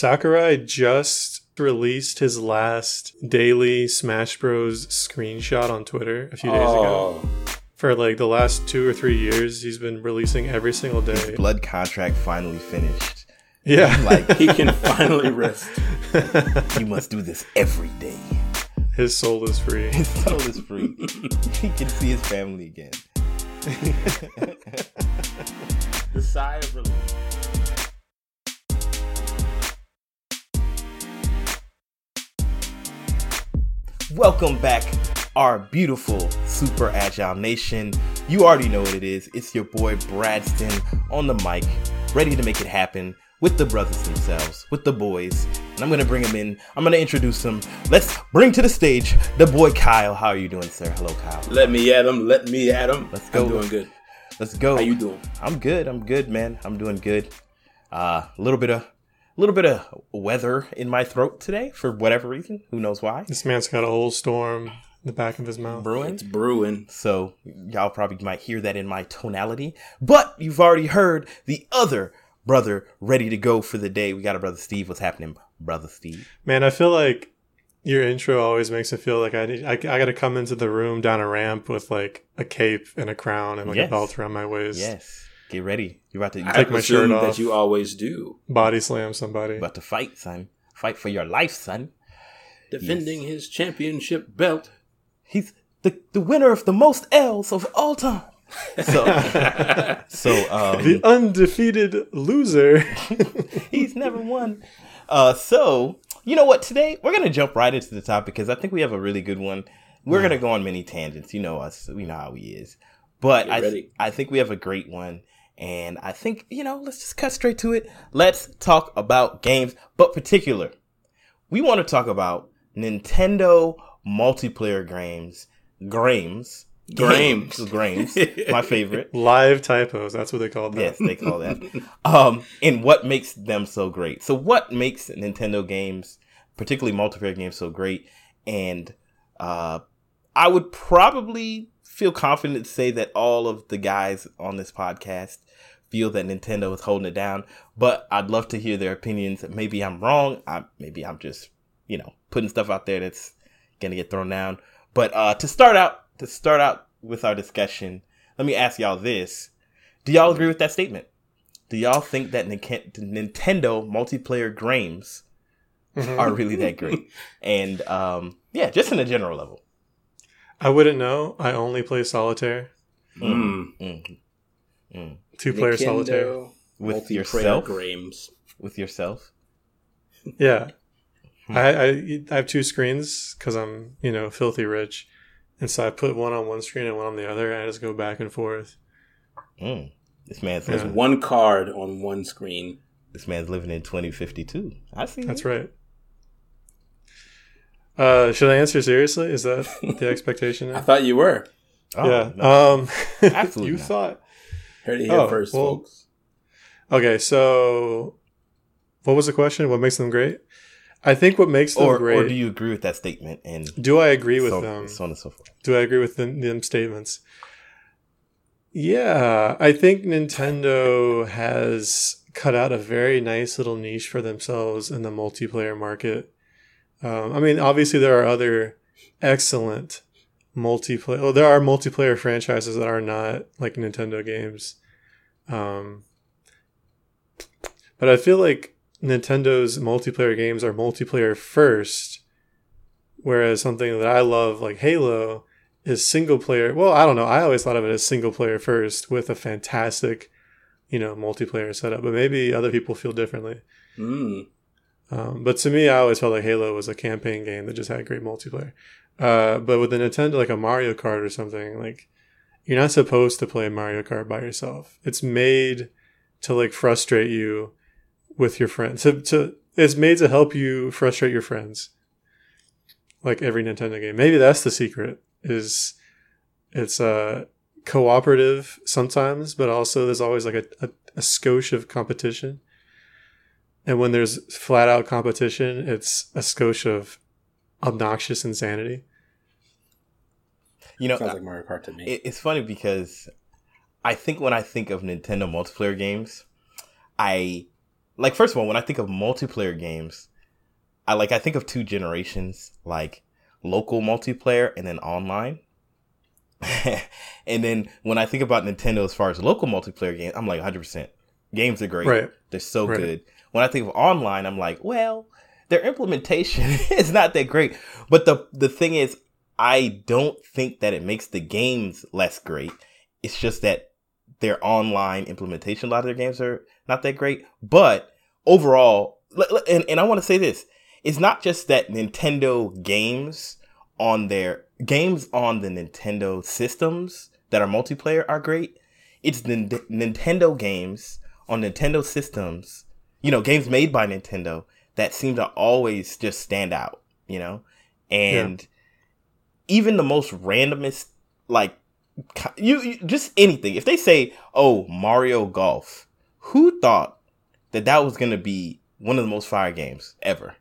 Sakurai just released his last daily Smash Bros screenshot on Twitter a few days ago. For like the last 2 or 3 years, he's been releasing every single day. His blood contract finally finished. Yeah. Like he can finally rest. He must do this every day. His soul is free. His soul is free. He can see his family again. The sigh of relief. Welcome back, our beautiful Super Agile Nation. You already know what it is. It's your boy Bradston on the mic, ready to make it happen with the brothers themselves, with the boys. And I'm going to bring them in. I'm going to introduce them. Let's bring to the stage the boy Kyle. How are you doing, sir? Hello, Kyle. Let me at him. Let's go. I'm doing good. Let's go. How you doing? I'm good, man. I'm doing good. A little bit of weather in my throat today for whatever reason. Who knows why? This man's got a whole storm in the back of his mouth. It's brewing. So y'all probably might hear that in my tonality. But you've already heard the other brother ready to go for the day. We got a brother Steve. What's happening, brother Steve? Man, I feel like your intro always makes it feel like I got to come into the room down a ramp with like a cape and a crown and like a belt around my waist. Yes. Get ready. You're about to take my shirt off. That you always do. Body slam somebody. About to fight, son. Fight for your life, son. Defending his championship belt. He's the winner of the most L's of all time. So the undefeated loser. He's never won. So you know what? Today we're gonna jump right into the topic because I think we have a really good one. We're gonna go on many tangents. You know us. We know how he is. But I think we have a great one. And I think let's just cut straight to it. Let's talk about games, but particular, we want to talk about Nintendo multiplayer games. My favorite. Live typos. That's what they call that. Yes, they call that. And what makes them so great? So, what makes Nintendo games, particularly multiplayer games, so great? And I would probably feel confident to say that all of the guys on this podcast feel that Nintendo is holding it down. But I'd love to hear their opinions. Maybe I'm wrong. Maybe I'm just putting stuff out there that's gonna get thrown down. But to start out with our discussion, let me ask y'all this. Do y'all agree with that statement? Do y'all think that Nintendo multiplayer games are really that great? And just in a general level. I wouldn't know. I only play solitaire. Two-player Nintendo solitaire. With yourself? Games. With yourself? Yeah. I have two screens because I'm, filthy rich. And so I put one on one screen and one on the other, and I just go back and forth. This man's there's one card on one screen. This man's living in 2052. I see. That's right. Should I answer seriously? Is that the expectation? I thought you were. Oh, yeah. No. Absolutely. You thought. Heard it here first, folks. Okay, so what was the question? What makes them great? I think what makes them great. Or do you agree with that statement? And do I agree with them? So on and so forth. Do I agree with them statements? Yeah, I think Nintendo has cut out a very nice little niche for themselves in the multiplayer market. Obviously there are other excellent multiplayer. Well, there are multiplayer franchises that are not like Nintendo games. But I feel like Nintendo's multiplayer games are multiplayer first, whereas something that I love like Halo is single player. Well, I don't know, I always thought of it as single player first with a fantastic multiplayer setup, but maybe other people feel differently. But to me, I always felt like Halo was a campaign game that just had great multiplayer. But with the Nintendo, like a Mario Kart or something, like you're not supposed to play Mario Kart by yourself. It's made to like frustrate you with your friends. It's made to help you frustrate your friends. Like every Nintendo game. Maybe that's the secret. It's cooperative sometimes, but also there's always like a skosh of competition. And when there's flat out competition, it's a skosh of obnoxious insanity. Sounds like Mario Kart to me. It's funny because I think when I think of Nintendo multiplayer games, I like, first of all, when I think of multiplayer games, I think of two generations, like local multiplayer and then online. And then when I think about Nintendo as far as local multiplayer games, I'm like 100%. Games are great. Right. They're so right. good. When I think of online, I'm like, well, their implementation is not that great. But the thing is, I don't think that it makes the games less great. It's just that their online implementation, a lot of their games are not that great. But overall, and I want to say this, it's not just that Nintendo games on the Nintendo systems that are multiplayer are great. It's the Nintendo games on Nintendo systems, you know, games made by Nintendo that seem to always just stand out, you know? And even the most randomest, like, you just anything. If they say, oh, Mario Golf, who thought that was going to be one of the most fire games ever?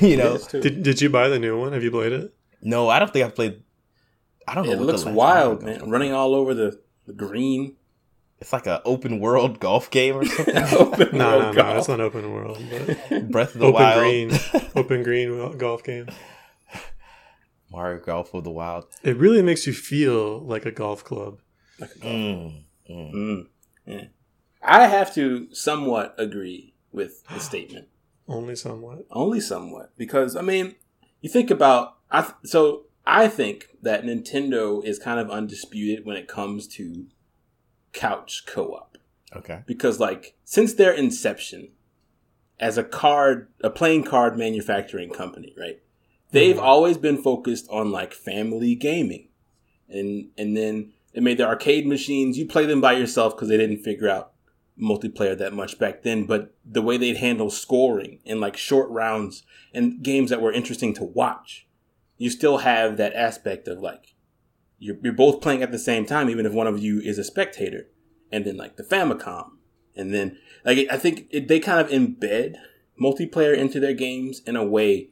You know? Did you buy the new one? Have you played it? No, I don't think I've played. I don't know. It looks wild, man. Running all over the green. It's like an open world golf game or something. No, it's not open world. But Breath of the Wild. Open green golf game. Mario Golf of the Wild. It really makes you feel like a golf club. Yeah. I have to somewhat agree with the statement. Only somewhat. Only somewhat. Because, I mean, you think about... So I think that Nintendo is kind of undisputed when it comes to couch co-op. Okay. Because, like, since their inception as a playing card manufacturing company, right? They've always been focused on, like, family gaming. And then they made the arcade machines. You play them by yourself because they didn't figure out multiplayer that much back then. But the way they'd handle scoring and, like, short rounds and games that were interesting to watch, you still have that aspect of, like, you're both playing at the same time, even if one of you is a spectator. And then, like, the Famicom. And then, like, I think they kind of embed multiplayer into their games in a way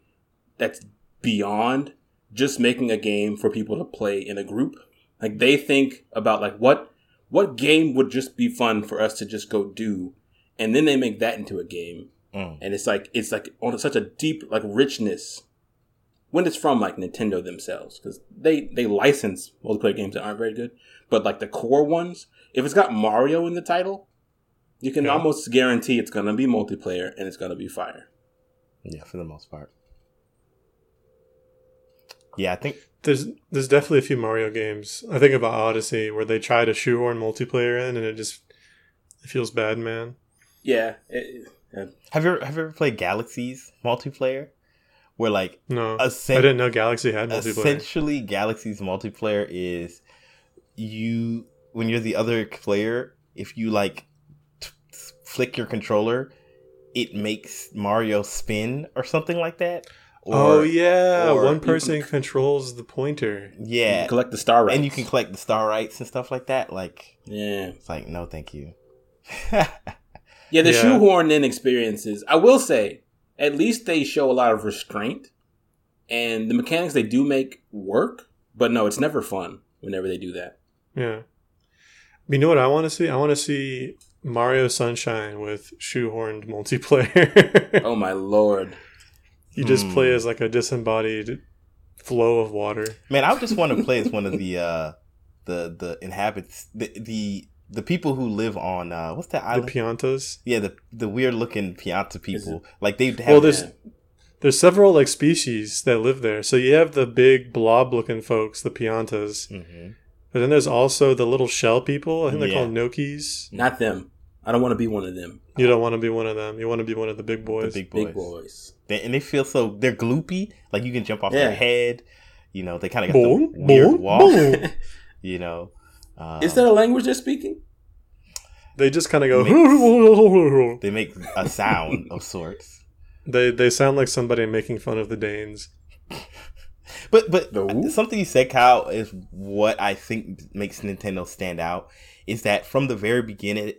that's beyond just making a game for people to play in a group. Like, they think about, like, what game would just be fun for us to just go do? And then they make that into a game. And it's like on such a deep, like, richness. When it's from, like, Nintendo themselves, because they license multiplayer games that aren't very good. But, like, the core ones, if it's got Mario in the title, you can almost guarantee it's going to be multiplayer and it's going to be fire. Yeah, for the most part. Yeah, I think... There's definitely a few Mario games. I think about Odyssey, where they try to shoehorn multiplayer in, and it feels bad, man. Yeah. Have you ever played Galaxy's multiplayer? Where, like, no, I didn't know Galaxy had multiplayer. Essentially, Galaxy's multiplayer is when you're the other player, if you, like, flick your controller, it makes Mario spin or something like that. Or, oh, yeah. One person controls the pointer. Yeah. You collect the star rights. And you can collect the star rights and stuff like that. Like, yeah. It's like, no, thank you. The shoehorn in experiences, I will say. At least they show a lot of restraint, and the mechanics they do make work, but no, it's never fun whenever they do that. Yeah. You know what I want to see? I want to see Mario Sunshine with shoehorned multiplayer. Oh, my Lord. You just play as, like, a disembodied flow of water. Man, I just want to play as one of the inhabitants, the people who live on what's that island? The Piantas. Yeah, the weird looking Pianta people. Like, they have. Well, there's several, like, species that live there. So you have the big blob looking folks, the Piantas, but then there's also the little shell people. I think they're called Nokis. Not them. I don't want to be one of them. You don't want to be one of them. You want to be one of the big boys. The big boys. They feel so. They're gloopy. Like, you can jump off their head. You know, they kind of got the weird walk. You know. Is that a language they're speaking? They just kind of go... They make a sound of sorts. They sound like somebody making fun of the Danes. But something you said, Kyle, is what I think makes Nintendo stand out. Is that from the very beginning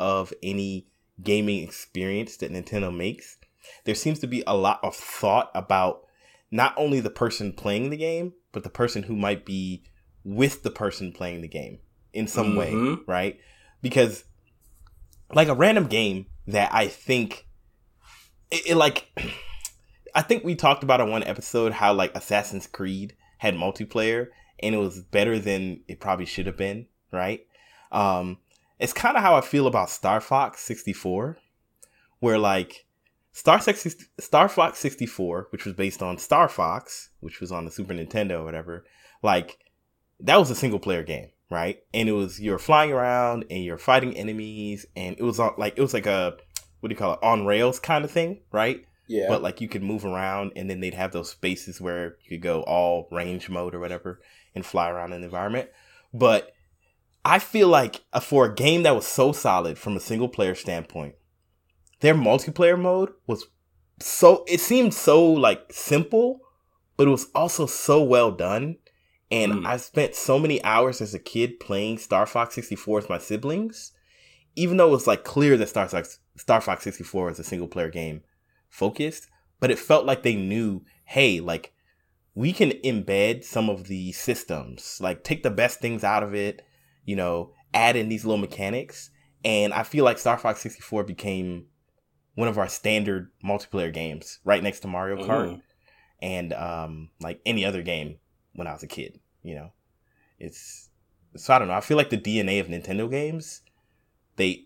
of any gaming experience that Nintendo makes, there seems to be a lot of thought about not only the person playing the game, but the person who might be... with the person playing the game in some way, right? Because, like, a random game that I think it like I think we talked about in one episode how like Assassin's Creed had multiplayer and it was better than it probably should have been, right? It's kind of how I feel about Star Fox 64, where like Star Fox 64, which was based on Star Fox, which was on the Super Nintendo or whatever, like that was a single player game, right? And it was you're flying around and you're fighting enemies, and it was like a on rails kind of thing, right? Yeah. But like you could move around, and then they'd have those spaces where you could go all range mode or whatever and fly around in the environment. But I feel like for a game that was so solid from a single player standpoint, their multiplayer mode was so, it seemed so like simple, but it was also so well done. And I spent so many hours as a kid playing Star Fox 64 with my siblings, even though it was like clear that Star Fox 64 was a single player game focused, but it felt like they knew, hey, like we can embed some of the systems, like take the best things out of it, you know, add in these little mechanics. And I feel like Star Fox 64 became one of our standard multiplayer games right next to Mario Kart and like any other game when I was a kid, you know. It's so I don't know. I feel like the DNA of Nintendo games, they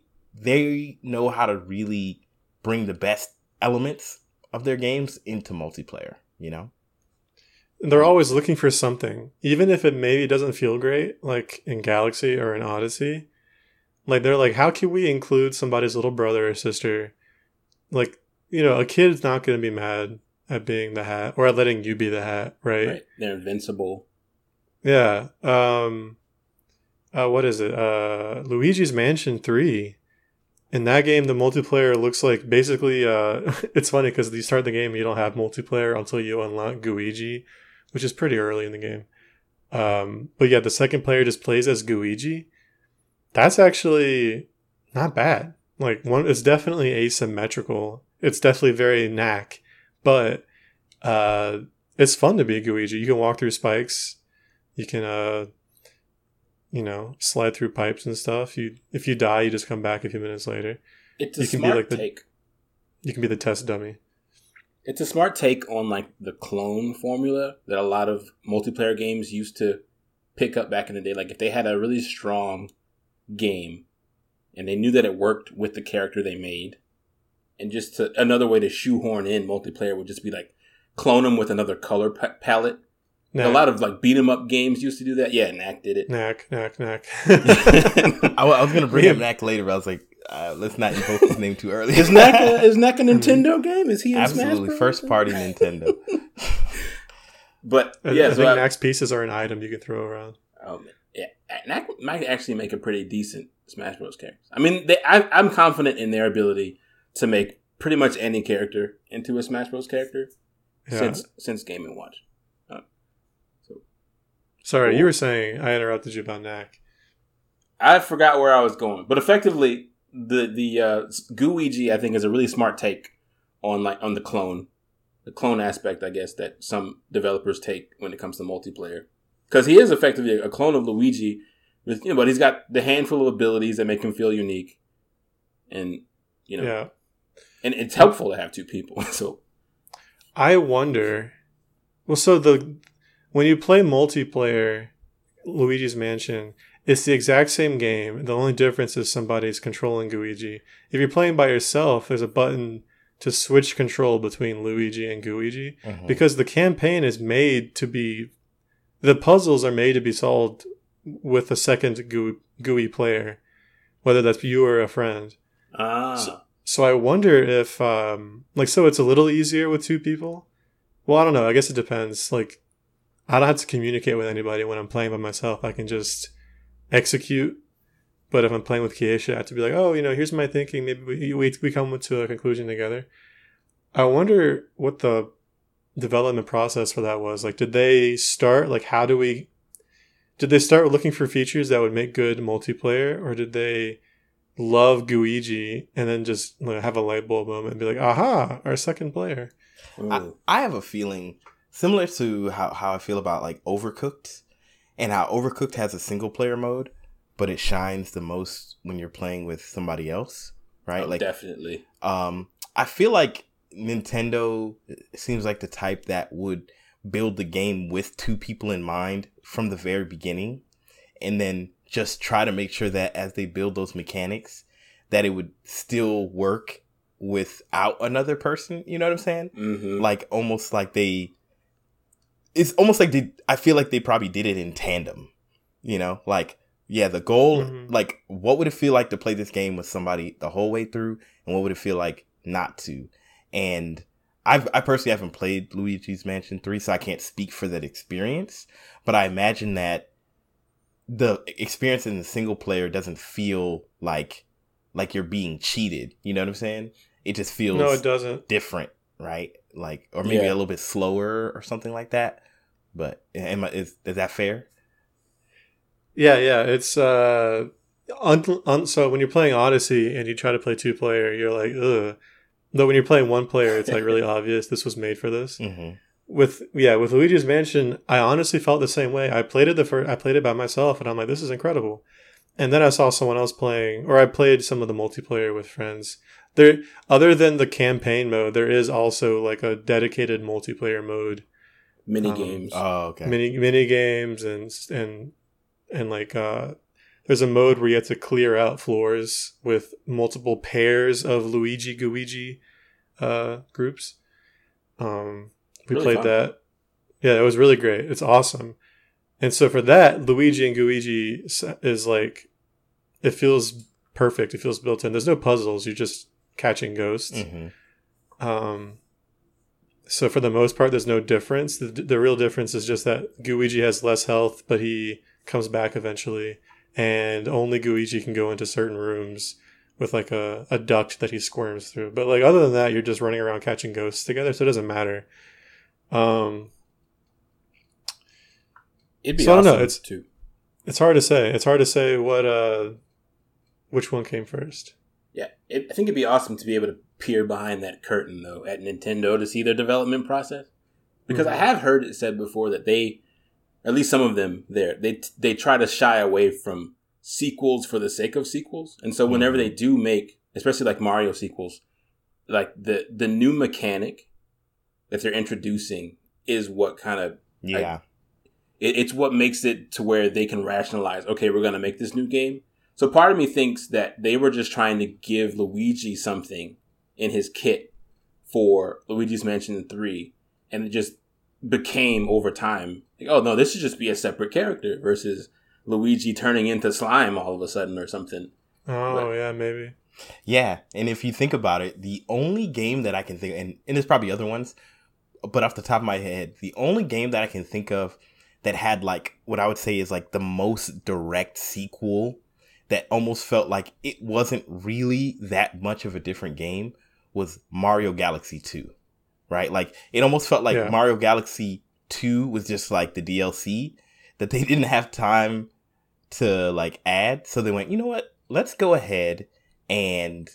know how to really bring the best elements of their games into multiplayer, you know? They're always looking for something, even if it maybe doesn't feel great, like in Galaxy or in Odyssey. Like, they're like, how can we include somebody's little brother or sister? Like, you know, a kid's not going to be mad at being the hat or at letting you be the hat, right? They're invincible. Yeah. What is it? Luigi's Mansion 3. In that game, the multiplayer looks like basically, it's funny because you start the game, you don't have multiplayer until you unlock Gooigi, which is pretty early in the game. But yeah, the second player just plays as Gooigi. That's actually not bad. Like, one, it's definitely asymmetrical. It's definitely very Knack, but it's fun to be Gooigi. You can walk through spikes. You can, you know, slide through pipes and stuff. If you die, you just come back a few minutes later. It's a smart take. You can be the test dummy. It's a smart take on like the clone formula that a lot of multiplayer games used to pick up back in the day. Like if they had a really strong game and they knew that it worked with the character they made, and just another way to shoehorn in multiplayer would just be like clone them with another color palette. Knack. A lot of like beat 'em up games used to do that. Yeah, Knack did it. Knack. I was gonna bring up Knack later, but I was like, let's not invoke his name too early. Is Knack a Nintendo game? Is he in absolutely Smash first party Nintendo? But yeah, I think Knack's pieces are an item you can throw around. Oh man, yeah, Knack might actually make a pretty decent Smash Bros. Character. I mean, I'm confident in their ability to make pretty much any character into a Smash Bros. Character since Game & Watch. Sorry, cool. You were saying I interrupted you about Knack. I forgot where I was going, but effectively, the Gooigi I think is a really smart take on like on the clone aspect, I guess, that some developers take when it comes to multiplayer, because he is effectively a clone of Luigi, with, you know, but he's got the handful of abilities that make him feel unique, and you know, and it's helpful to have two people. So, I wonder. Well, so when you play multiplayer, Luigi's Mansion, it's the exact same game. The only difference is somebody's controlling Gooigi. If you're playing by yourself, there's a button to switch control between Luigi and Gooigi because the campaign is made to be... The puzzles are made to be solved with a second Gooigi player, whether that's you or a friend. Ah. So I wonder if... so it's a little easier with two people? Well, I don't know. I guess it depends. Like... I don't have to communicate with anybody when I'm playing by myself. I can just execute. But if I'm playing with Kiesha, I have to be like, oh, you know, here's my thinking. Maybe we come to a conclusion together. I wonder what the development process for that was. Like, did they start, like, did they start looking for features that would make good multiplayer? Or did they love Gooigi and then just like, have a light bulb moment and be like, aha, our second player. I have a feeling... Similar to how I feel about like Overcooked, and how Overcooked has a single player mode, but it shines the most when you're playing with somebody else, right? Oh, like definitely. I feel like Nintendo seems like the type that would build the game with two people in mind from the very beginning, and then just try to make sure that as they build those mechanics, that it would still work without another person. You know what I'm saying? Mm-hmm. Like almost like they, it's almost like they, I feel like they probably did it in tandem, you know, like, yeah, the goal, mm-hmm. like what would it feel like to play this game with somebody the whole way through? And what would it feel like not to? And I personally haven't played Luigi's Mansion 3, so I can't speak for that experience, but I imagine that the experience in the single player doesn't feel like you're being cheated. You know what I'm saying? It just feels no, it doesn't. Different, right? Like, or maybe a little bit slower or something like that. But is that fair? Yeah. It's so when you're playing Odyssey and you try to play two player, you're like, ugh. Though when you're playing one player, it's like really obvious this was made for this. Mm-hmm. With Luigi's Mansion, I honestly felt the same way. I played it by myself, and I'm like, this is incredible. And then I saw someone else playing, or I played some of the multiplayer with friends. There, other than the campaign mode, there is also like a dedicated multiplayer mode, mini games. Oh, okay. Mini games and like there's a mode where you have to clear out floors with multiple pairs of Luigi Gooigi groups. We really played fun. That. Yeah, it was really great. It's awesome. And so for that, Luigi and Gooigi is like, it feels perfect. It feels built in. There's no puzzles. You're just catching ghosts. Mm-hmm. So for the most part, there's no difference. The real difference is just that Gooigi has less health, but he comes back eventually. And only Gooigi can go into certain rooms with like a duct that he squirms through. But like other than that, you're just running around catching ghosts together. So it doesn't matter. It'd be so awesome. I don't know. It's hard to say. It's hard to say what which one came first. Yeah, I think it'd be awesome to be able to peer behind that curtain though at Nintendo to see their development process, because mm-hmm. I have heard it said before that they, at least some of them there, they try to shy away from sequels for the sake of sequels, and so whenever mm-hmm. they do make, especially like Mario sequels, like the new mechanic that they're introducing is what kind of it's what makes it to where they can rationalize, okay, we're going to make this new game. So part of me thinks that they were just trying to give Luigi something in his kit for Luigi's Mansion 3, and it just became over time, like, oh, no, this should just be a separate character versus Luigi turning into slime all of a sudden or something. Maybe. Yeah, and if you think about it, the only game that I can think of, and there's probably other ones, but off the top of my head, the only game that I can think of that had like what I would say is like the most direct sequel that almost felt like it wasn't really that much of a different game was Mario Galaxy 2, right? Like it almost felt like Mario Galaxy 2 was just like the DLC that they didn't have time to like add. So they went, you know what? Let's go ahead and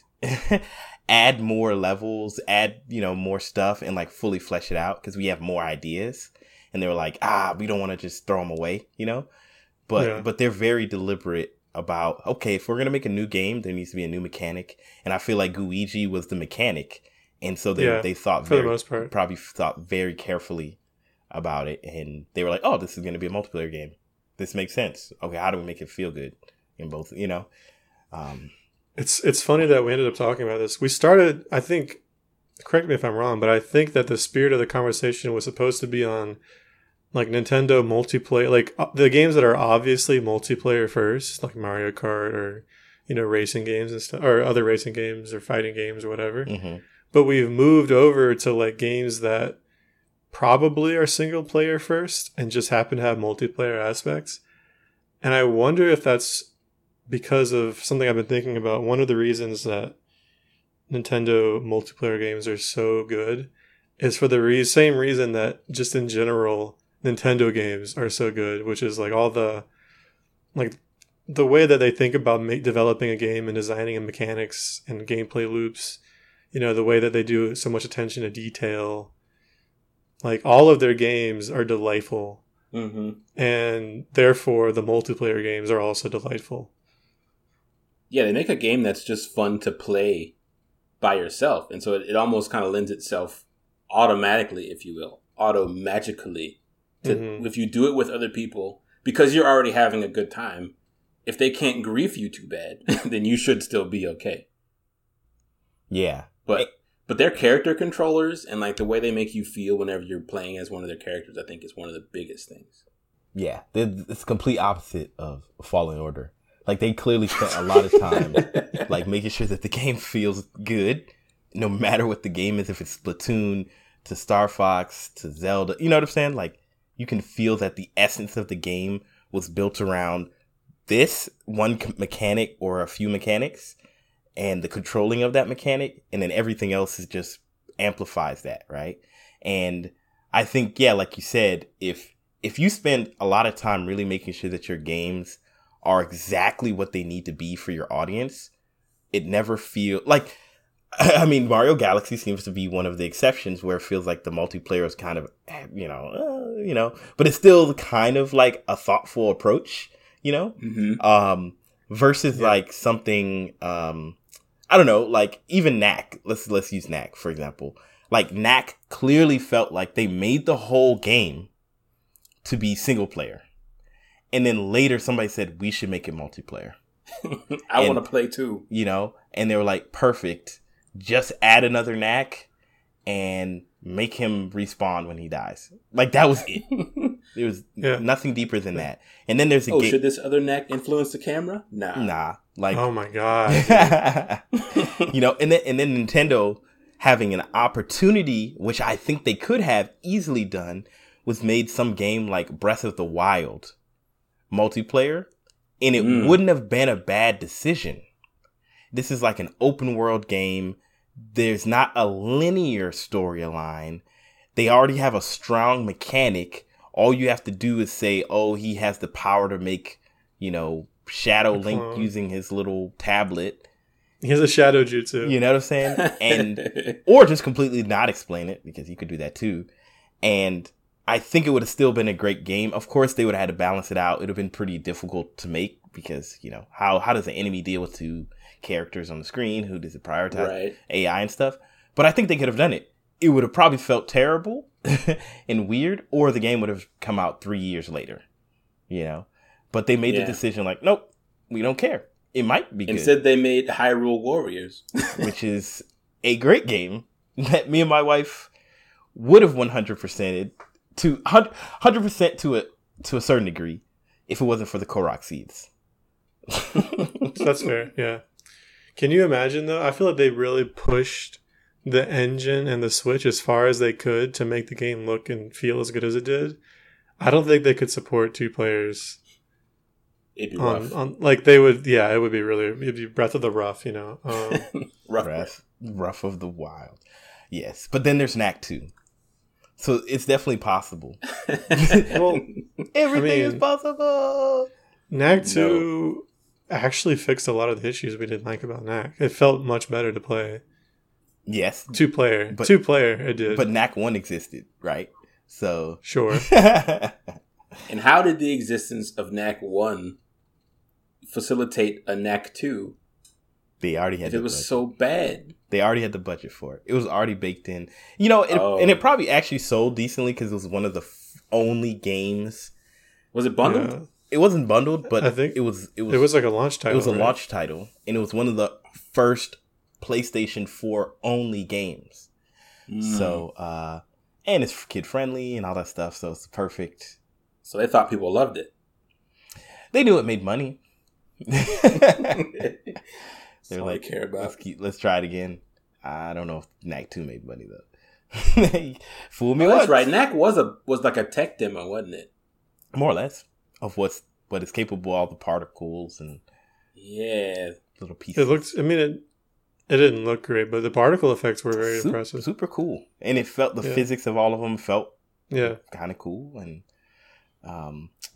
add more levels, add, you know, more stuff and like fully flesh it out because we have more ideas. And they were like, we don't want to just throw them away, you know? But they're very deliberate about, okay, if we're going to make a new game, there needs to be a new mechanic. And I feel like Gooigi was the mechanic. And so they thought probably thought very carefully about it. And they were like, oh, this is going to be a multiplayer game. This makes sense. Okay, how do we make it feel good in both, you know? It's funny that we ended up talking about this. We started, I think, correct me if I'm wrong, but I think that the spirit of the conversation was supposed to be on like Nintendo multiplayer, like the games that are obviously multiplayer first, like Mario Kart or, you know, racing games and stuff, or other racing games or fighting games or whatever. Mm-hmm. But we've moved over to like games that probably are single player first and just happen to have multiplayer aspects. And I wonder if that's because of something I've been thinking about. One of the reasons that Nintendo multiplayer games are so good is for the same reason that just in general Nintendo games are so good, which is like all the like the way that they think about developing a game and designing and mechanics and gameplay loops, you know, the way that they do so much attention to detail, like all of their games are delightful. Mm-hmm. And therefore the multiplayer games are also delightful. Yeah, they make a game that's just fun to play by yourself. And so it almost kind of lends itself automatically, if you will, automagically, to if you do it with other people, because you're already having a good time. If they can't grief you too bad, then you should still be okay. Yeah. But their character controllers and like the way they make you feel whenever you're playing as one of their characters, I think is one of the biggest things. Yeah. It's the complete opposite of Fallen Order. Like they clearly spent a lot of time like making sure that the game feels good no matter what the game is, if it's Splatoon to Star Fox to Zelda. You know what I'm saying? Like you can feel that the essence of the game was built around this one mechanic or a few mechanics and the controlling of that mechanic, and then everything else is just amplifies that, right? And I think, yeah, like you said, if you spend a lot of time really making sure that your games are exactly what they need to be for your audience, it never feel like, I mean, Mario Galaxy seems to be one of the exceptions where it feels like the multiplayer is kind of, but it's still kind of like a thoughtful approach, you know, versus like something, I don't know, like even Knack, let's use Knack, for example, like Knack clearly felt like they made the whole game to be single player. And then later somebody said, we should make it multiplayer. I want to play too. You know, and they were like, perfect. Just add another Knack and make him respawn when he dies. Like that was it. There was nothing deeper than that. And then there's a game. Should this other Knack influence the camera? Nah. Like, oh my God. You know, and then Nintendo having an opportunity, which I think they could have easily done, was made some game like Breath of the Wild multiplayer, and it wouldn't have been a bad decision. This is like an open world game. There's not a linear storyline. They already have a strong mechanic. All you have to do is say, oh, he has the power to make, you know, Shadow Link using his little tablet. He has a shadow jutsu. You know what I'm saying? And or just completely not explain it, because you could do that too. And I think it would have still been a great game. Of course, they would have had to balance it out. It would have been pretty difficult to make because, you know, how does an enemy deal with two characters on the screen? Who does it prioritize? Right. AI and stuff. But I think they could have done it. It would have probably felt terrible and weird, or the game would have come out 3 years later, you know. But they made the decision like, nope, we don't care. It might be good. Instead, they made Hyrule Warriors. Which is a great game that me and my wife would have 100%ed. To 100% to a certain degree, if it wasn't for the Korok seeds. That's fair, yeah. Can you imagine, though? I feel like they really pushed the engine and the Switch as far as they could to make the game look and feel as good as it did. I don't think they could support two players. It'd be rough. It would be really, it'd be Breath of the Rough, you know. Rough of the Wild. Yes, but then there's Knack 2. So it's definitely possible. Well, everything is possible. Knack 2 actually fixed a lot of the issues we didn't like about Knack. It felt much better to play. Yes. Two player it did. But Knack 1 existed, right? So sure. And how did the existence of Knack 1 facilitate a Knack 2? They already had so bad. They already had the budget for it. It was already baked in. You know, and it probably actually sold decently because it was one of the only games. Was it bundled? Yeah. It wasn't bundled, but I think it was. It was like a launch title. It was a launch title, and it was one of the first PlayStation 4 only games. Mm. So, and it's kid friendly and all that stuff, so it's perfect. So they thought people loved it. They knew it made money. They're all like, care about. Let's try it again. I don't know if Knack 2 made money though. Fool me once. That's right. Knack was like a tech demo, wasn't it? More or less of what it's capable. All the particles and little pieces. It looks. I mean, it didn't look great, but the particle effects were very impressive. Super cool, and it felt the physics of all of them felt kind of cool and.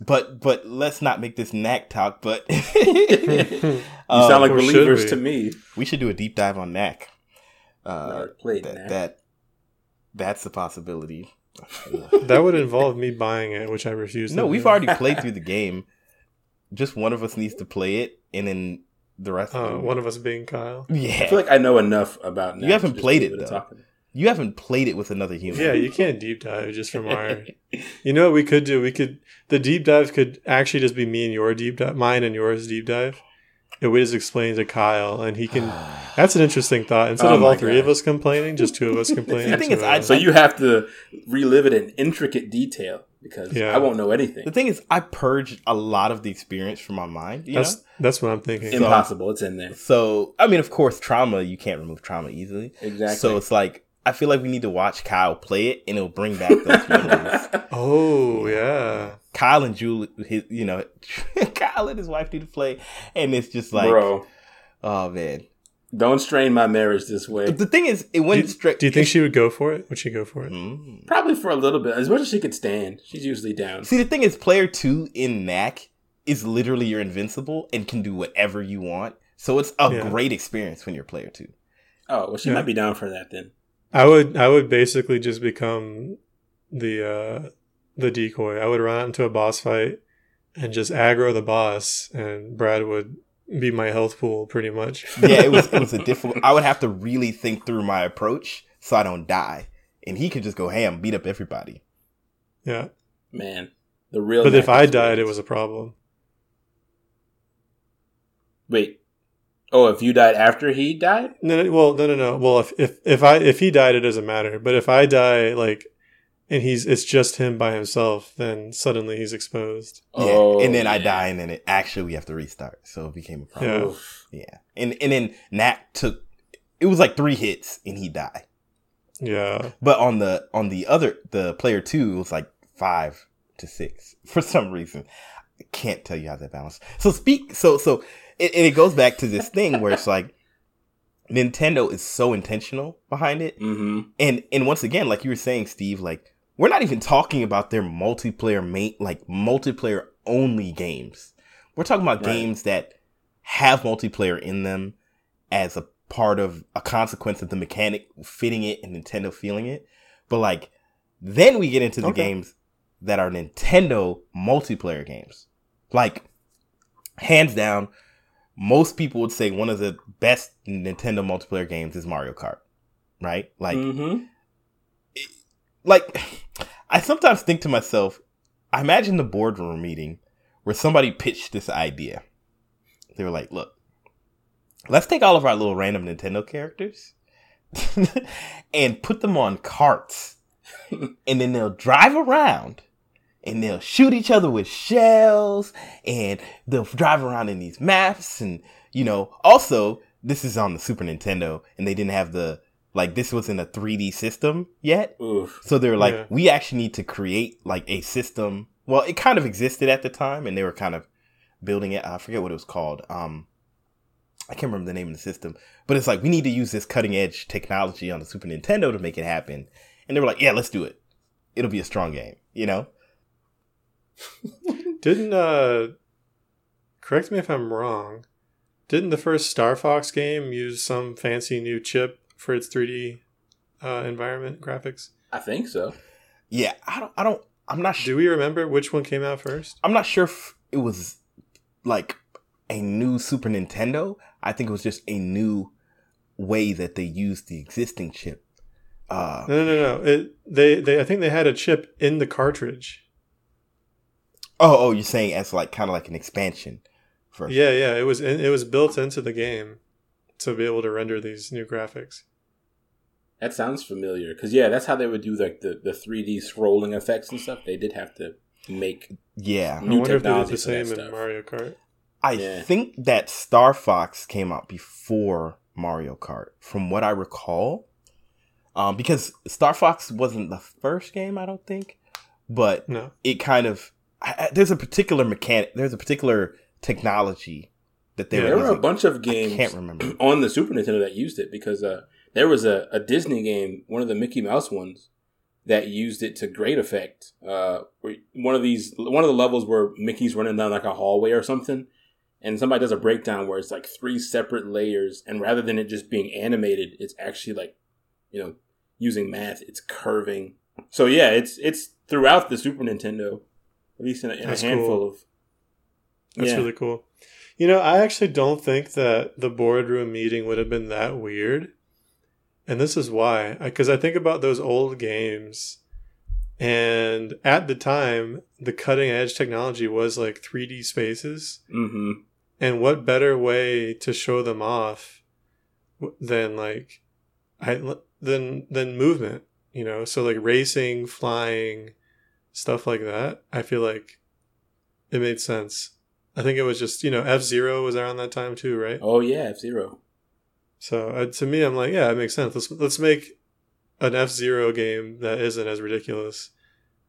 But let's not make this Knack talk, but you sound like believers to me. We should do a deep dive on Knack. Knack. That's a possibility. That would involve me buying it, which I refuse to. No, we've already played through the game. Just one of us needs to play it and then the rest of them. One of us being Kyle. Yeah. I feel like I know enough about Knack. You haven't played it, though. You haven't played it with another human. Yeah, you can't deep dive just from our... You know what we could do? We could... The deep dive could actually just be me and your deep dive. Mine and yours deep dive. And we just explain to Kyle, and he can... That's an interesting thought. Instead of all three of us complaining, just two of us complaining. So you have to relive it in intricate detail. Because I won't know anything. The thing is, I purged a lot of the experience from my mind. That's what I'm thinking. Impossible. It's in there. So, I mean, of course, trauma, you can't remove trauma easily. Exactly. So it's like, I feel like we need to watch Kyle play it, and it'll bring back those memories. Oh, yeah. Kyle and Julie, Kyle and his wife need to play. And it's just like, bro, oh, man. Don't strain my marriage this way. The thing is, it wouldn't strain. Do you think she would go for it? Would she go for it? Mm. Probably for a little bit. As much as she could stand. She's usually down. See, the thing is, player 2 in Knack is literally you're invincible and can do whatever you want. So it's a great experience when you're player 2. Oh, well, she might be down for that then. I would basically just become the decoy. I would run out into a boss fight and just aggro the boss, and Brad would... be my health pool, pretty much. Yeah, it was a difficult... I would have to really think through my approach so I don't die. And he could just go ham, beat up everybody. Yeah. Man. The real... But if I died, it was a problem. Wait. Oh, if you died after he died? No. Well, no. Well, if he died, it doesn't matter. But if I die, like... And it's just him by himself. Then suddenly he's exposed. Yeah, oh, and then I die, and then we have to restart. So it became a problem. Yeah. And then Knack took. It was like 3 hits, and he died. Yeah. But on the player 2, it was like 5 to 6 for some reason. I can't tell you how that balanced. So it goes back to this thing where it's like. Nintendo is so intentional behind it. Mm-hmm. And once again, like you were saying, Steve, like we're not even talking about their multiplayer only games. We're talking about games that have multiplayer in them as a part of a consequence of the mechanic fitting it and Nintendo feeling it. But like then we get into the games that are Nintendo multiplayer games. Like hands down, most people would say one of the best Nintendo multiplayer games is Mario Kart, right? Like, I sometimes think to myself, I imagine the boardroom meeting where somebody pitched this idea. They were like, look, let's take all of our little random Nintendo characters and put them on carts. And then they'll drive around. And they'll shoot each other with shells, and they'll drive around in these maps. And, also, this is on the Super Nintendo, and they didn't have this wasn't a 3D system yet. Oof. So they were like, we actually need to create, a system. Well, it kind of existed at the time, and they were kind of building it. I forget what it was called. I can't remember the name of the system. But it's like, we need to use this cutting-edge technology on the Super Nintendo to make it happen. And they were like, yeah, let's do it. It'll be a strong game, Didn't correct me if I'm wrong, didn't the first Star Fox game use some fancy new chip for its 3D environment graphics? I think so. Yeah, I'm not sure. Do we remember which one came out first? I'm not sure if it was like a new Super Nintendo. I think it was just a new way that they used the existing chip. No. I think they had a chip in the cartridge. Oh, you're saying as kind of like an expansion. Yeah. It was built into the game to be able to render these new graphics. That sounds familiar. Because, that's how they would do the 3D scrolling effects and stuff. They did have to make new technology for that stuff. I wonder if they did the same in Mario Kart. I think that Star Fox came out before Mario Kart, from what I recall. Because Star Fox wasn't the first game, I don't think. But it kind of... there's a particular mechanic. There's a particular technology that they were using. There were a bunch of games I can't remember on the Super Nintendo that used it, because there was a Disney game, one of the Mickey Mouse ones, that used it to great effect. One of the levels where Mickey's running down like a hallway or something, and somebody does a breakdown where it's like 3 separate layers, and rather than it just being animated, it's actually using math. It's curving. So it's throughout the Super Nintendo. At least in a handful of... That's really cool. You know, I actually don't think that the boardroom meeting would have been that weird. And this is why. Because I think about those old games. And at the time, the cutting edge technology was like 3D spaces. Mm-hmm. And what better way to show them off than like, than movement, you know? So like racing, flying, stuff like that. I feel like it made sense. I think it was just, you know, F-Zero was around that time too, right? Oh yeah, F-Zero. So to me, I'm like, yeah, it makes sense. Let's make an F-Zero game that isn't as ridiculous,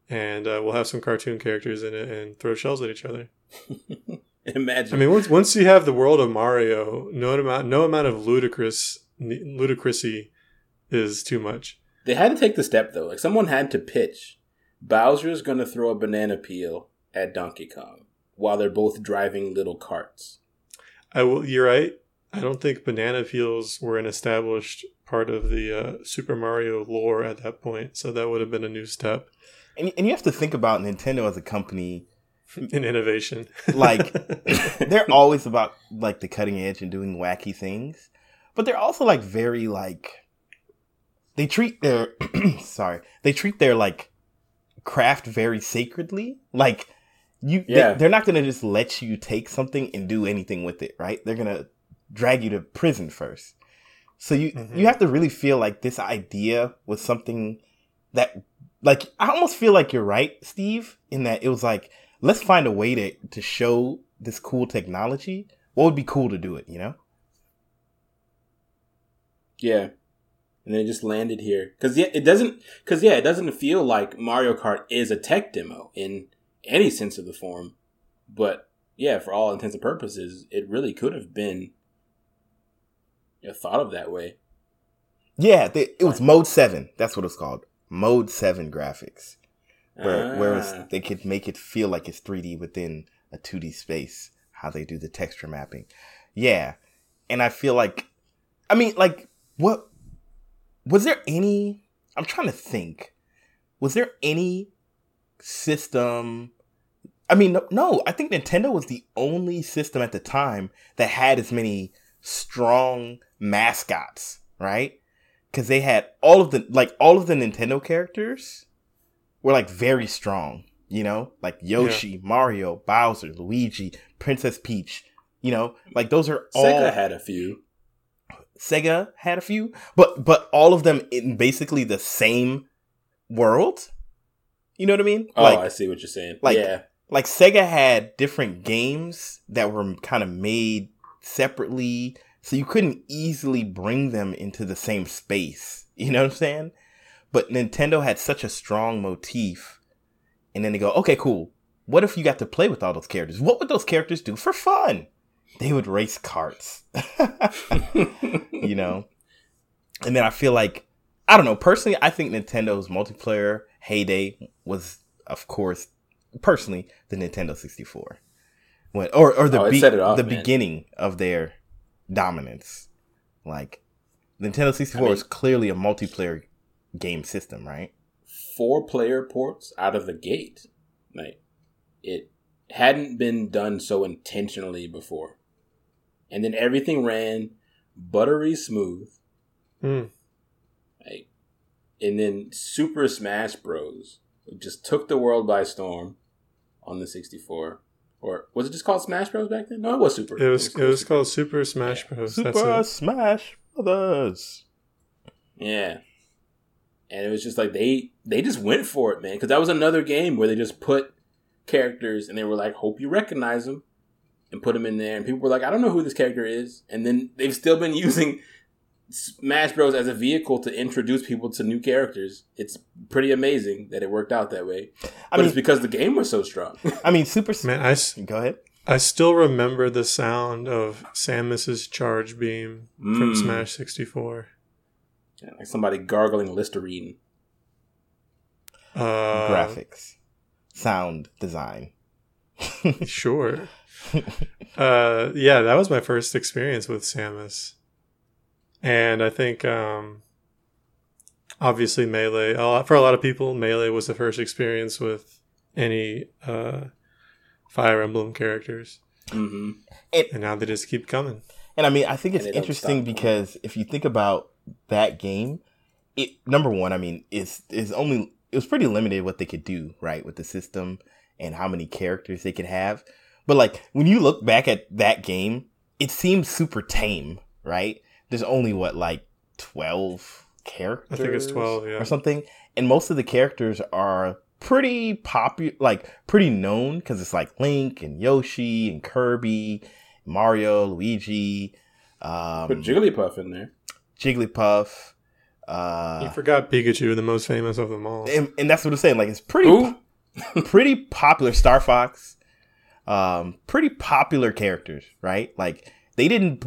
and we'll have some cartoon characters in it and throw shells at each other. Imagine. I mean, once you have the world of Mario, no amount of ludicrousy is too much. They had to take the step though. Like someone had to pitch. Bowser's going to throw a banana peel at Donkey Kong while they're both driving little carts. You're right. I don't think banana peels were an established part of the Super Mario lore at that point, so that would have been a new step. And you have to think about Nintendo as a company in innovation. Like they're always about like the cutting edge and doing wacky things, but they're also like very like they treat their their like craft very sacredly, like. They're not going to just let you take something and do anything with it, right? They're going to drag you to prison first. So you have to really feel like this idea was something that, like, I almost feel like you're right, Steve, in that it was like, let's find a way to show this cool technology. What would be cool to do it, you know? Yeah. And then it just landed here. Because it doesn't feel like Mario Kart is a tech demo in any sense of the form, but yeah, for all intents and purposes, it really could have been thought of that way. Yeah, it was Mode 7. That's what it's called. Mode 7 graphics, whereas they could make it feel like it's 3D within a 2D space, how they do the texture mapping. Yeah, and I feel like, I mean, like, what, was there any, I'm trying to think, was there any system? I mean, no, I think Nintendo was the only system at the time that had as many strong mascots, right? Because they had all of the Nintendo characters were like very strong, you know, like Yoshi, Mario, Bowser, Luigi, Princess Peach, you know, like those are all. Sega had a few, but all of them in basically the same world. You know what I mean? Oh, like, I see what you're saying. Like, yeah. Like Sega had different games that were kind of made separately, so you couldn't easily bring them into the same space. You know what I'm saying? But Nintendo had such a strong motif, and then they go, okay, cool. What if you got to play with all those characters? What would those characters do for fun? They would race carts. You know? And then I feel like, I don't know, personally, I think Nintendo's multiplayer heyday was, of course, personally, the Nintendo 64. Beginning of their dominance. Like, Nintendo 64 was clearly a multiplayer game system, right? 4-player ports out of the gate. Like, it hadn't been done so intentionally before. And then everything ran buttery smooth. Mm. Like, and then Super Smash Bros. Just took the world by storm on the 64. Or was it just called Smash Bros back then? No, it was Super. It was called Super Smash Bros. Super Smash Brothers. Yeah. And it was just like they just went for it, man. Because that was another game where they just put characters and they were like, hope you recognize them. And put them in there. And people were like, I don't know who this character is. And then they've still been using Smash Bros as a vehicle to introduce people to new characters. It's pretty amazing that it worked out that way. I mean, it's because the game was so strong. I mean, go ahead. I still remember the sound of Samus's charge beam from Smash 64. Yeah, like somebody gargling Listerine. Graphics, sound design. Sure. Yeah, that was my first experience with Samus. And I think, obviously, Melee, for a lot of people, Melee was the first experience with any Fire Emblem characters. Mm-hmm. And now they just keep coming. And I mean, I think it's interesting because if you think about that game, it number one, I mean, it was pretty limited what they could do, right, with the system and how many characters they could have. But like when you look back at that game, it seems super tame, right? There's only what, like 12 characters? I think it's 12, yeah. Or something. And most of the characters are pretty popular, like pretty known, because it's like Link and Yoshi and Kirby, Mario, Luigi. Put Jigglypuff in there. Jigglypuff. You forgot Pikachu, the most famous of them all. And that's what I'm saying. Like, it's pretty popular. Star Fox. Pretty popular characters, right? Like, they didn't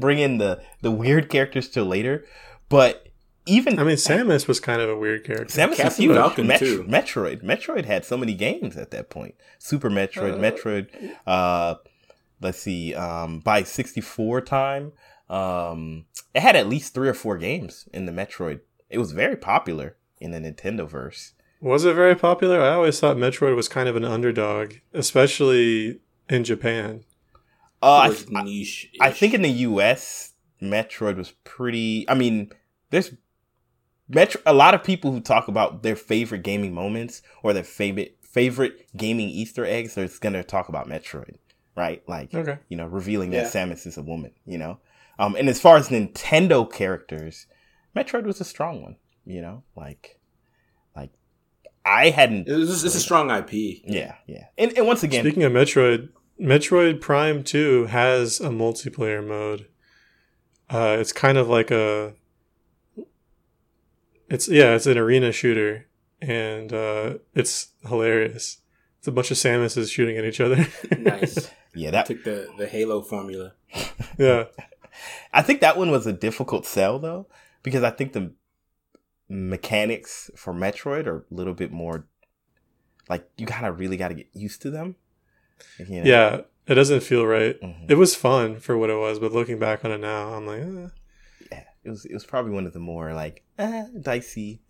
bring in the weird characters till later, but even... I mean, Samus was kind of a weird character. Samus was huge. Too. Metroid. Metroid had so many games at that point. Super Metroid, Metroid. Let's see. By 64 time, it had at least 3 or 4 games in the Metroid. It was very popular in the Nintendoverse. Was it very popular? I always thought Metroid was kind of an underdog, especially in Japan. I think in the U.S., Metroid was pretty... I mean, there's... A lot of people who talk about their favorite gaming moments or their favorite gaming Easter eggs are going to talk about Metroid, right? Like, you know, revealing that Samus is a woman, you know? And as far as Nintendo characters, Metroid was a strong one, you know? Like I hadn't... It's a strong IP. Yeah, yeah. And once again... Speaking of Metroid, Metroid Prime 2 has a multiplayer mode. It's kind of like a... It's an arena shooter, and it's hilarious. It's a bunch of Samuses shooting at each other. Nice. Yeah, that took the Halo formula. Yeah. I think that one was a difficult sell, though, because I think the mechanics for Metroid are a little bit more, like, you kind of really got to get used to them. You know? Yeah, it doesn't feel right. Mm-hmm. It was fun for what it was, but looking back on it now, I'm like, It was probably one of the more like dicey,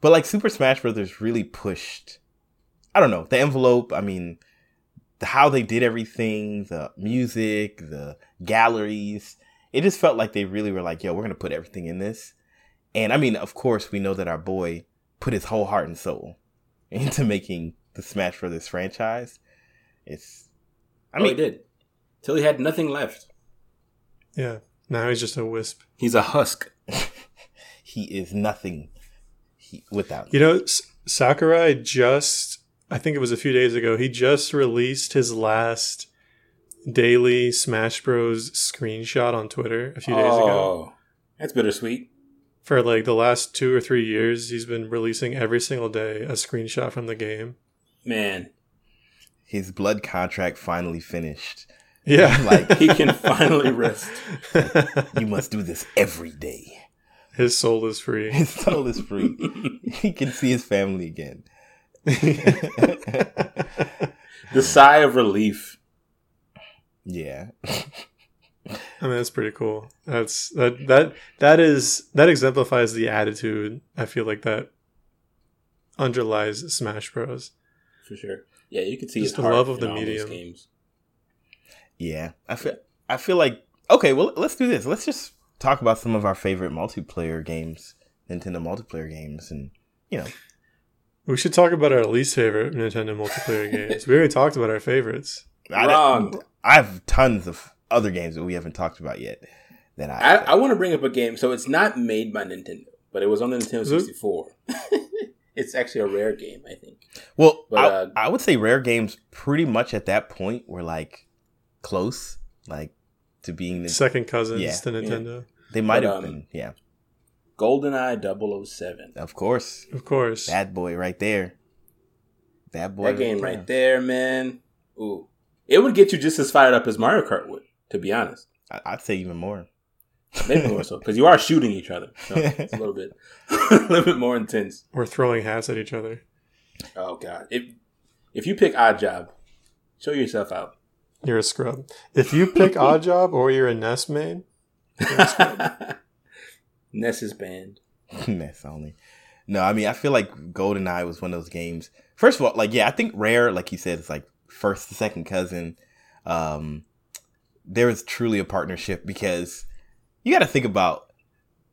but like Super Smash Brothers really pushed, I don't know, the envelope. I mean, how they did everything, the music, the galleries. It just felt like they really were like, yo, we're gonna put everything in this. And I mean, of course, we know that our boy put his whole heart and soul into making the Smash Brothers franchise. He did till he had nothing left. Yeah. Now he's just a wisp. He's a husk. He is nothing without. You know, Sakurai just, I think it was a few days ago, he just released his last daily Smash Bros. Screenshot on Twitter a few days ago. That's bittersweet. For like the last 2 or 3 years, he's been releasing every single day a screenshot from the game. Man. His blood contract finally finished. Yeah. Like, he can finally rest. You must do this every day. His soul is free. His soul is free. He can see his family again. The sigh of relief. Yeah. I mean, that's pretty cool. That exemplifies the attitude, I feel like, that underlies Smash Bros. For sure. Yeah, you can see just his heart, the love of the medium. Games. Yeah, I feel like, okay, well, let's do this. Let's just talk about some of our favorite multiplayer games, Nintendo multiplayer games, and, you know. We should talk about our least favorite Nintendo multiplayer games. We already talked about our favorites. Wrong. I have tons of other games that we haven't talked about yet. That I want to bring up a game, so it's not made by Nintendo, but it was on the Nintendo 64. It's actually a Rare game, I think. Well, but, I would say Rare games pretty much at that point were like, close, like, to being... second cousins to Nintendo. Yeah. They might have been, yeah. GoldenEye 007. Of course. Bad boy right there. Bad boy. That game right there, man. Ooh. It would get you just as fired up as Mario Kart would, to be honest. I'd say even more. Maybe more so, because you are shooting each other. So it's a little bit more intense. We're throwing hats at each other. Oh, God. If you pick Oddjob, show yourself out. You're a scrub. If you pick Oddjob or you're a Ness main, you're a scrub. Ness is banned. Ness only. No, I mean, I feel like GoldenEye was one of those games. First of all, like, yeah, I think Rare, like you said, is like first to second cousin. there was truly a partnership, because you got to think about,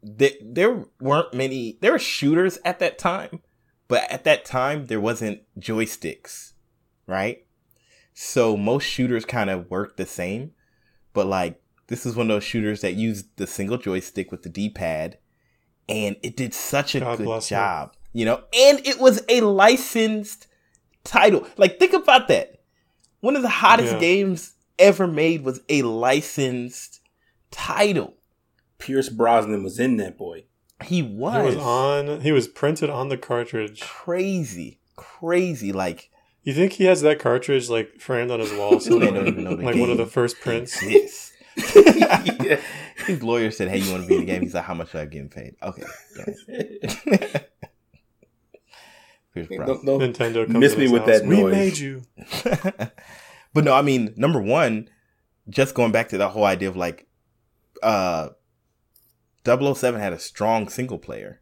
there weren't many, there were shooters at that time, but at that time there wasn't joysticks, right? So most shooters kind of worked the same, but like this is one of those shooters that used the single joystick with the D-pad, and it did such a good job, you know, and it was a licensed title. Like, think about that. One of the hottest games ever made was a licensed title. Pierce Brosnan was in that boy. He was. He was printed on the cartridge. Crazy. Like, you think he has that cartridge like framed on his wall somewhere? Like one of the first prints. Yes. Yeah. His lawyer said, "Hey, you want to be in the game?" He's like, "How much am I getting paid?" Okay. Don't Nintendo comes miss me with house. That noise. We made you. But no, I mean, number one, just going back to the whole idea of like, 007 had a strong single player.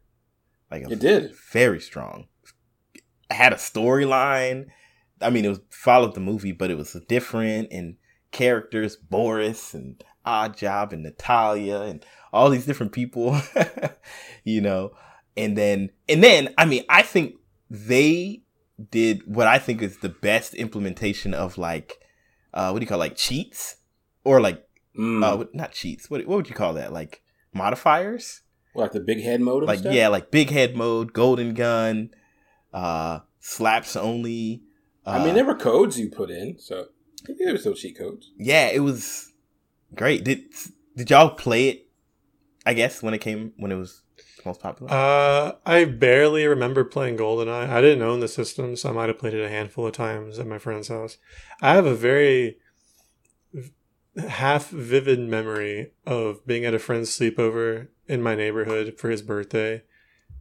Like it did. Very strong. It had a storyline. I mean, it was followed the movie, but it was different, and characters, Boris and Oddjob and Natalia and all these different people, you know. And then, I mean, I think they did what I think is the best implementation of like, what do you call it? Like cheats, or like not cheats. What would you call that? Like modifiers, like the big head mode, like stuff? Yeah, like big head mode, golden gun, slaps only. I mean, there were codes you put in, so there were still cheat codes. Yeah, it was great. Did y'all play it? I guess when it was most popular. I barely remember playing GoldenEye. I didn't own the system, so I might have played it a handful of times at my friend's house. I have a very half vivid memory of being at a friend's sleepover in my neighborhood for his birthday,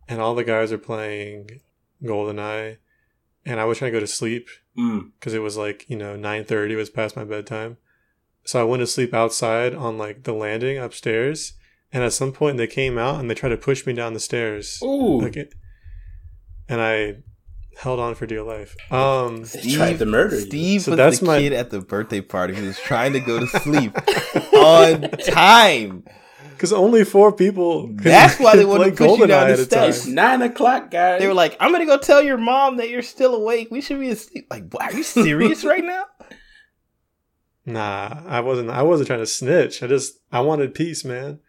and all the guys are playing GoldenEye, and I was trying to go to sleep because it was like, you know, 9:30 was past my bedtime, so I went to sleep outside on like the landing upstairs. And at some point, they came out and they tried to push me down the stairs. Ooh! And I held on for dear life. Steve tried to murder you. Steve so was that's the kid at the birthday party who was trying to go to sleep on time. Because only 4 people. That's why they wanted to push you down the stairs. It's 9:00, guys. They were like, "I'm going to go tell your mom that you're still awake. We should be asleep." Like, are you serious right now? Nah, I wasn't trying to snitch. I wanted peace, man.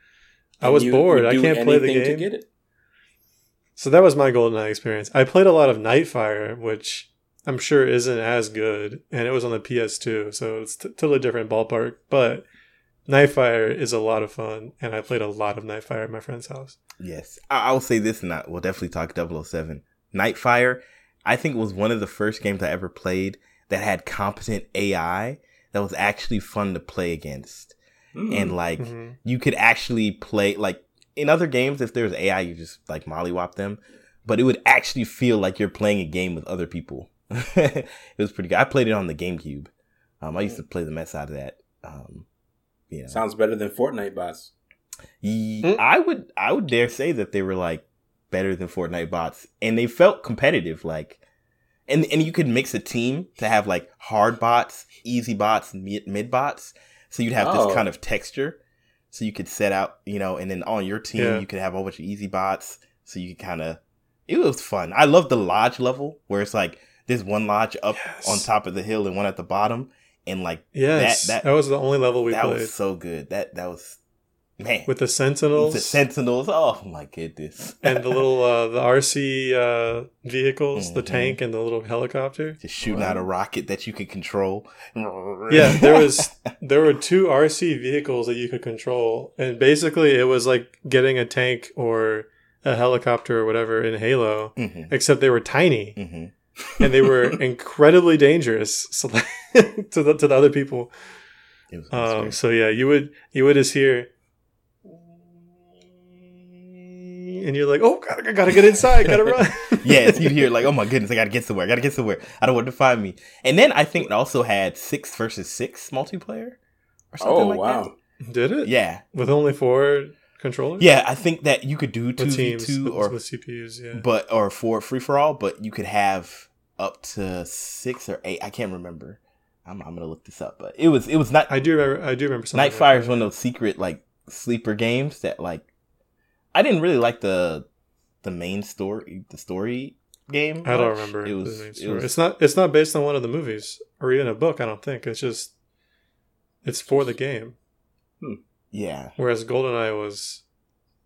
I was bored. I can't play the game. To get it. So that was my GoldenEye experience. I played a lot of Nightfire, which I'm sure isn't as good, and it was on the PS2, so it's totally different ballpark. But Nightfire is a lot of fun, and I played a lot of Nightfire at my friend's house. Yes, I'll say this, and we'll definitely talk 007. Nightfire, I think, was one of the first games I ever played that had competent AI that was actually fun to play against. And like you could actually play, like in other games, if there's AI, you just like mollywop them, but it would actually feel like you're playing a game with other people. It was pretty good. I played it on the GameCube. I used to play the mess out of that. You know. Sounds better than Fortnite bots. I would dare say that they were like better than Fortnite bots, and they felt competitive. Like, and you could mix a team to have like hard bots, easy bots, mid bots. So you'd have this kind of texture, so you could set out, you know, and then on your team, you could have a whole bunch of easy bots, so you could kind of, it was fun. I love the lodge level, where it's like, there's one lodge up on top of the hill and one at the bottom, and like, that was the only level we played. That was so good. That was, man. With the sentinels. Oh my goodness. And the little, the RC vehicles, the tank and the little helicopter. Just shooting out a rocket that you could control. Yeah, there were 2 RC vehicles that you could control. And basically it was like getting a tank or a helicopter or whatever in Halo, except they were tiny. And they were incredibly dangerous to the other people. It was so yeah, you would just hear... And you're like, oh, God, I got to get inside. Got to run. Yes, you hear like, oh, my goodness, I got to get somewhere. I don't want to find me. And then I think it also had 6 versus 6 multiplayer or something that. Did it? Yeah. With only 4 controllers? Yeah, I think that you could do 2v2 or with CPUs, but or 4 free-for-all, but you could have up to 6 or 8. I can't remember. I'm gonna look this up, but it was not. I do remember. Nightfire is one of those secret like sleeper games that like I didn't really like the main story, the story game. I don't remember. It was. It's not based on one of the movies or even a book. I don't think it's for the game. Yeah. Whereas GoldenEye was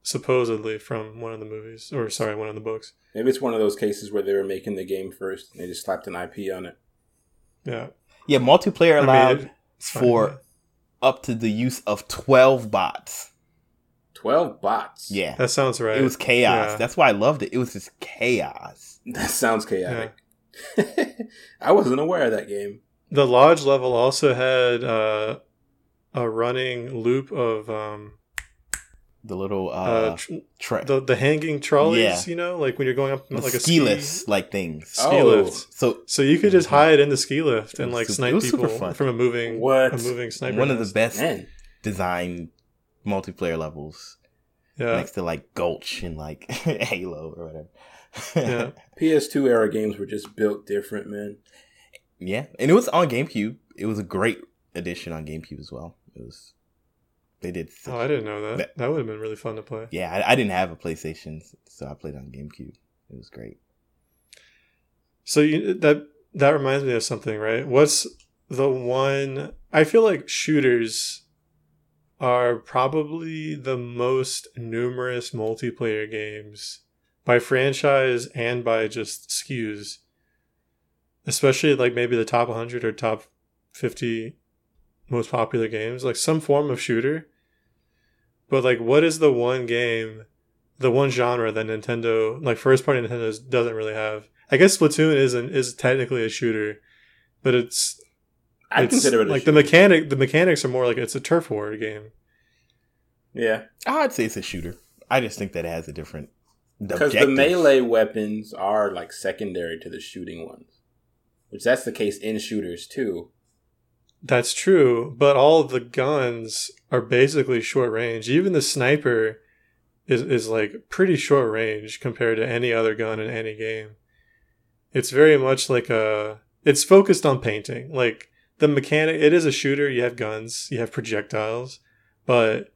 supposedly from one of the movies, or sorry, one of the books. Maybe it's one of those cases where they were making the game first and they just slapped an IP on it. Yeah. Yeah, multiplayer allowed up to the use of 12 bots. 12 bots? Yeah. That sounds right. It was chaos. Yeah. That's why I loved it. It was just chaos. That sounds chaotic. Yeah. I wasn't aware of that game. The lodge level also had a running loop of... the little the hanging trolleys, you know, like when you're going up like a ski lift, like things. Ski lift. So you could just hide in the ski lift and like snipe people from a moving sniper. One of the best designed multiplayer levels. Yeah. Next to like Gulch and like Halo or whatever. Yeah. PS2 era games were just built different, man. Yeah, and it was on GameCube. It was a great addition on GameCube as well. It was. They did. Oh, I didn't know that. That would have been really fun to play. Yeah, I didn't have a PlayStation, so I played on GameCube. It was great. So that reminds me of something, right? What's the one? I feel like shooters are probably the most numerous multiplayer games by franchise and by just SKUs, especially like maybe the top 100 or top 50 most popular games, like some form of shooter. But like, what is the one game, the one genre that Nintendo, like first party Nintendo, doesn't really have? I guess Splatoon is technically a shooter, but I consider it like a shooter. The mechanics are more like it's a turf war game. Yeah, I'd say it's a shooter. I just think that it has a different because the melee weapons are like secondary to the shooting ones, which that's the case in shooters too. That's true, but all the guns are basically short range. Even the sniper is like pretty short range compared to any other gun in any game. It's very much like it's focused on painting. Like the mechanic, it is a shooter. You have guns, you have projectiles, but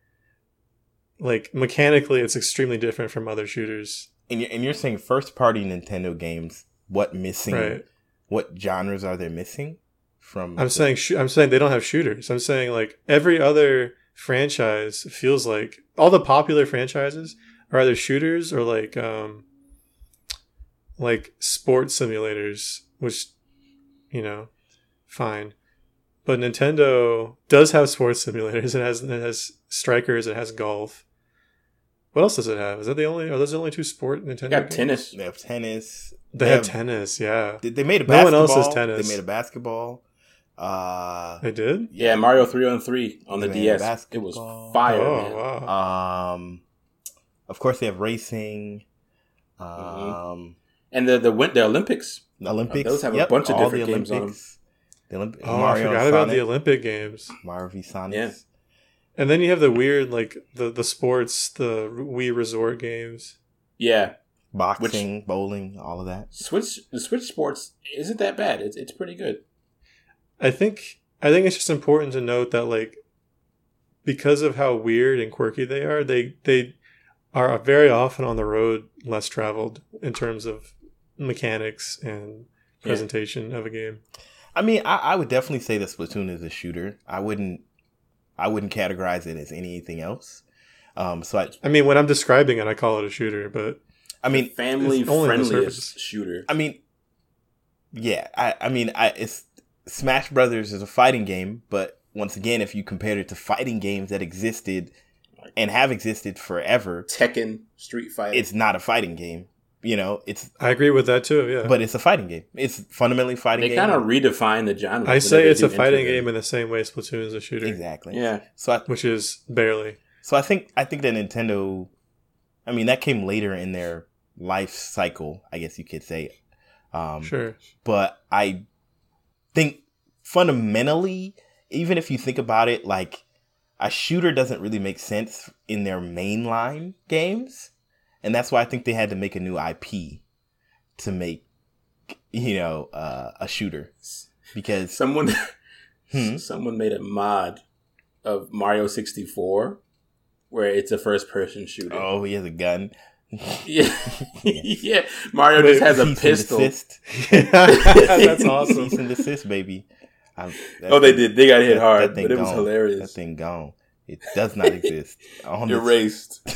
like mechanically, it's extremely different from other shooters. And you're saying first party Nintendo games, what genres are they missing? I'm saying they don't have shooters. I'm saying like every other franchise feels like all the popular franchises are either shooters or like sports simulators, which you know, fine. But Nintendo does have sports simulators. It has Strikers. It has golf. What else does it have? Is that the only? Are those the only two sport Nintendo? They have tennis. They have tennis. They have tennis. Yeah. They made a basketball. No one else has tennis. They made a basketball. They did? Yeah, Mario 3-on-3 on the DS. It was fire. Oh, wow. Of course they have racing. And the Olympics. The Olympics. Those have a bunch of different games on them. I forgot about the Olympic games. Mario v. Sonic. Yeah. And then you have the weird like the sports, the Wii Resort games. Yeah. Boxing, bowling, all of that. The Switch sports isn't that bad. It's pretty good. I think it's just important to note that like because of how weird and quirky they are, they are very often on the road less traveled in terms of mechanics and presentation of a game. I mean, I would definitely say that Splatoon is a shooter. I wouldn't categorize it as anything else. So when I'm describing it, I call it a shooter, but I mean family friendliest shooter. I mean, yeah, it's Smash Brothers is a fighting game, but once again, if you compared it to fighting games that existed and have existed forever, Tekken, Street Fighter, it's not a fighting game. You know, I agree with that too. Yeah, but it's a fighting game. It's fundamentally a fighting game. They kind of redefine the genre. I say it's a fighting game in the same way Splatoon is a shooter. Exactly. Yeah. So which is barely. So I think that Nintendo, I mean, that came later in their life cycle, I guess you could say. Sure. But I think fundamentally, even if you think about it, like a shooter doesn't really make sense in their mainline games, and that's why I think they had to make a new IP to make a shooter because someone Someone made a mod of Mario 64 where it's a first-person shooter. Oh, he has a gun. Yeah. Yeah. Mario just has a pistol. That's awesome. He's an assist, baby. They did. They got hit hard, but it was hilarious. That thing gone. It does not exist. Erased.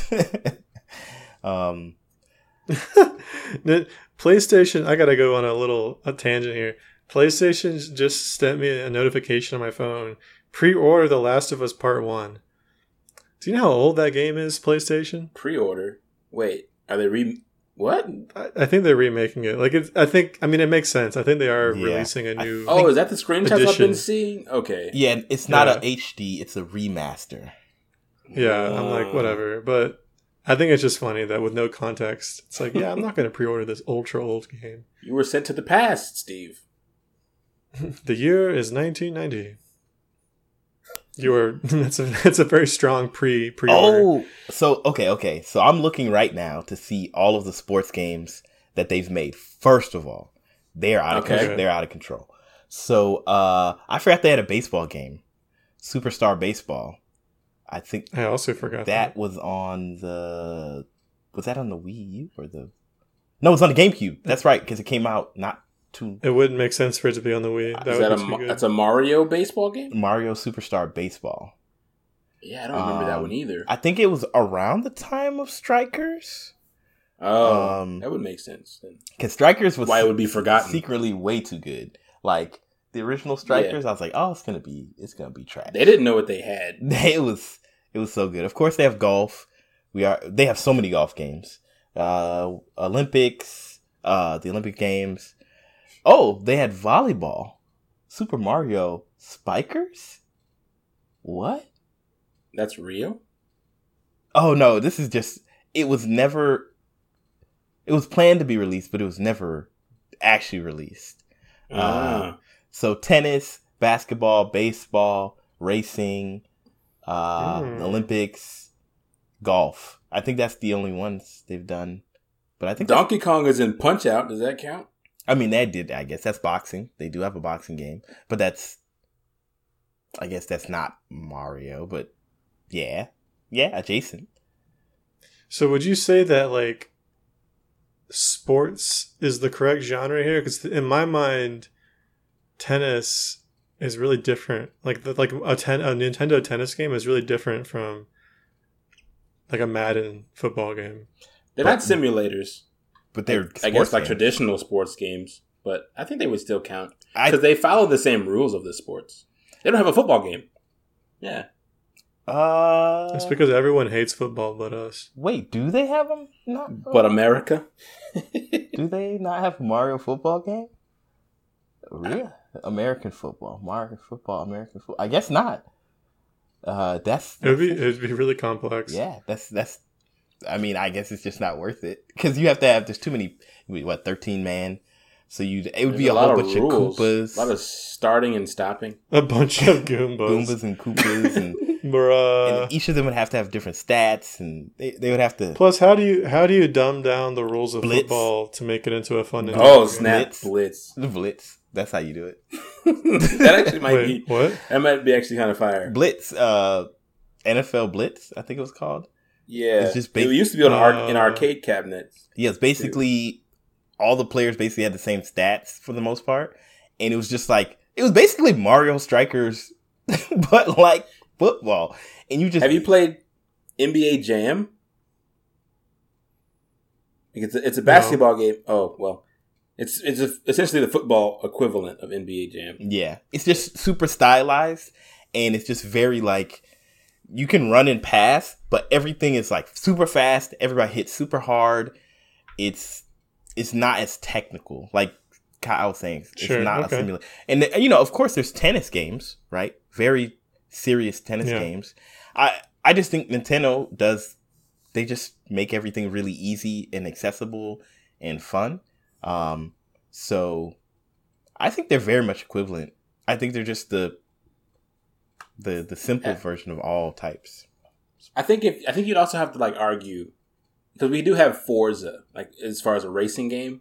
PlayStation, I gotta go on a tangent here. PlayStation just sent me a notification on my phone. Pre-order The Last of Us Part 1. Do you know how old that game is, PlayStation? Pre-order? Wait, are they what? I think they're remaking it. It makes sense. I think they are releasing a new edition. Oh, is that the screenshots I've been seeing? Okay. Yeah, it's not a HD, it's a remaster. Yeah, I'm like, whatever. But I think it's just funny that with no context, it's like, I'm not going to pre-order this ultra old game. You were sent to the past, Steve. The year is 1990. That's a very strong pre-order. Oh, so okay. So I'm looking right now to see all of the sports games that they've made. First of all, they're out of control. They're out of control. So I forgot they had a baseball game, Superstar Baseball. I think I also forgot that was on the. Was that on the Wii U or the? No, it's on the GameCube. That's right, because it came out not. It wouldn't make sense for it to be on the Wii. That's a Mario baseball game? Mario Superstar Baseball. Yeah, I don't remember that one either. I think it was around the time of Strikers. Oh, that would make sense then. Because Strikers was it would be forgotten. Secretly way too good. Like the original Strikers, I was like, oh, it's gonna be trash. They didn't know what they had. It was so good. Of course, they have golf. They have so many golf games. Olympics, the Olympic Games. Oh, they had volleyball. Super Mario Spikers? What? That's real? Oh, no. This is just... It was planned to be released, but it was never actually released. So tennis, basketball, baseball, racing, Olympics, golf. I think that's the only ones they've done. But I think Donkey Kong is in Punch-Out! Does that count? I mean, I guess that's boxing. They do have a boxing game, but I guess that's not Mario, but yeah, adjacent. So would you say that like sports is the correct genre here? Because in my mind, tennis is really different. Like a Nintendo tennis game is really different from like a Madden football game. They're not simulators. But they're like traditional sports games, but I think they would still count because they follow the same rules of the sports. They don't have a football game. Yeah. It's because everyone hates football but us. Wait, do they have them? Not but America? Do they not have Mario football game? Really? American football. I guess not. It'd be really complex. Yeah, that's. I mean, I guess it's just not worth it because you have to have. There's too many. 13 man? So there's a whole bunch of Koopas, a lot of starting and stopping, a bunch of Goombas, and Koopas, and, and each of them would have to have different stats, and they would have to. Plus, how do you dumb down the rules of football to make it into a fun? Oh, snap! Blitz. That's how you do it. That actually might Wait, be what? That might be actually kind of fire. Blitz. NFL Blitz. I think it was called. Yeah, it's just it used to be on in arcade cabinets. Yes, basically, all the players basically had the same stats for the most part, and it was just like it was basically Mario Strikers, but like football. And have you played NBA Jam? It's a basketball game. Oh well, it's essentially the football equivalent of NBA Jam. Yeah, it's just super stylized, and it's just very like. You can run and pass, but everything is like super fast. Everybody hits super hard. It's not as technical, like Kyle was saying. It's not a simulator. And of course, there's tennis games, right? Very serious tennis games. I just think Nintendo does. They just make everything really easy and accessible and fun. So I think they're very much equivalent. I think they're just the simple version of all types. I think you'd also have to like argue because we do have Forza like as far as a racing game,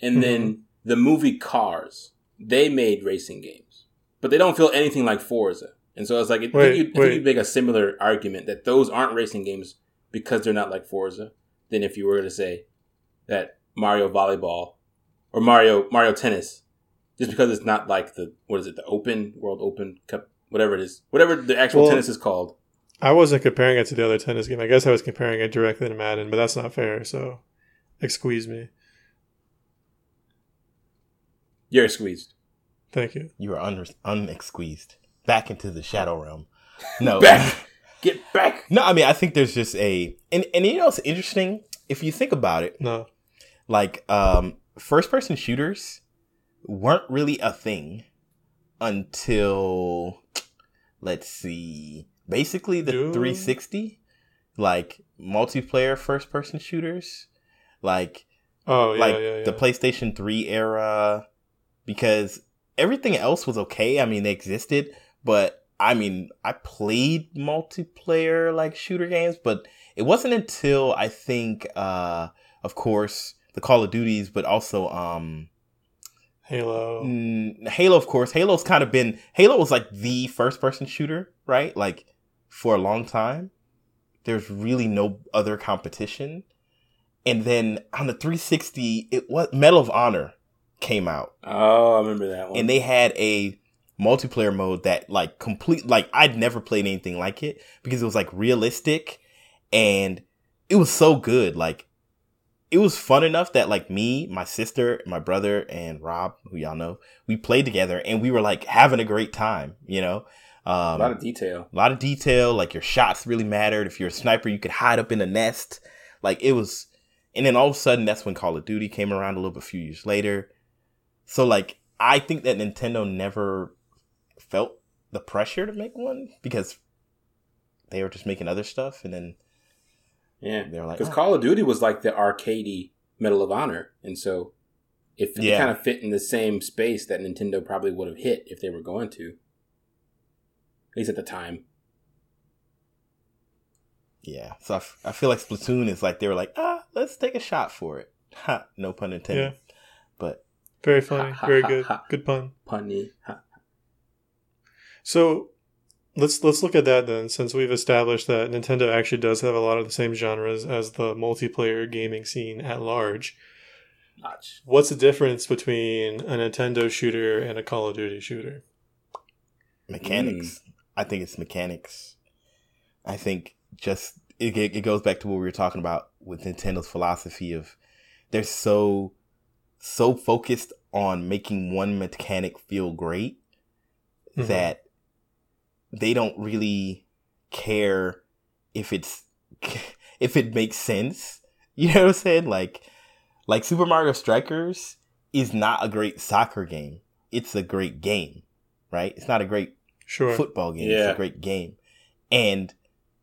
and then the movie Cars, they made racing games. but they don't feel anything like Forza. And so I was like, I think you'd make a similar argument that those aren't racing games because they're not like Forza, than if you were to say that Mario Volleyball or Mario Tennis, just because it's not like the World Open Cup, whatever it is, whatever the actual tennis is called. I wasn't comparing it to the other tennis game. I guess I was comparing it directly to Madden, but that's not fair. So excuse me. You're squeezed. Thank you. You are unsqueezed. Back into the shadow realm. No. Get back. No, I mean, I think there's just a... And you know, it's interesting. If you think about it, no, like first-person shooters weren't really a thing until, let's see, basically the 360. Like, multiplayer first-person shooters. Like, the PlayStation 3 era. Because everything else was okay. I mean, they existed, but I mean, I played multiplayer like shooter games, but it wasn't until I think, of course, the Call of Duties, but also Halo. Halo, of course. Halo was like the first person shooter, right? Like for a long time, there's really no other competition. And then on the 360, Medal of Honor came out. Oh, I remember that one. And they had a multiplayer mode that like complete, like I'd never played anything like it because it was like realistic and it was so good. Like it was fun enough that like me, my sister, my brother and Rob, who y'all know, we played together and we were like having a great time, you know? A lot of detail. Like your shots really mattered. If you're a sniper, you could hide up in a nest. Like it was, and then all of a sudden that's when Call of Duty came around a few years later. So, like, I think that Nintendo never felt the pressure to make one because they were just making other stuff. And then, yeah, they were like, because Call of Duty was like the arcadey Medal of Honor. And so, if it kind of fit in the same space that Nintendo probably would have hit if they were going to, at least at the time. Yeah. So, I feel like Splatoon is like, they were like, let's take a shot for it. Ha, no pun intended. Yeah. But, very funny. Very good. Good pun. Punny. So let's look at that then, since we've established that Nintendo actually does have a lot of the same genres as the multiplayer gaming scene at large. What's the difference between a Nintendo shooter and a Call of Duty shooter? Mechanics. I think it's mechanics. I think just it goes back to what we were talking about with Nintendo's philosophy of they're so focused on making one mechanic feel great that they don't really care if it makes sense. You know what I'm saying? Like Super Mario Strikers is not a great soccer game. It's a great game, right? It's not a great football game. Yeah. It's a great game. And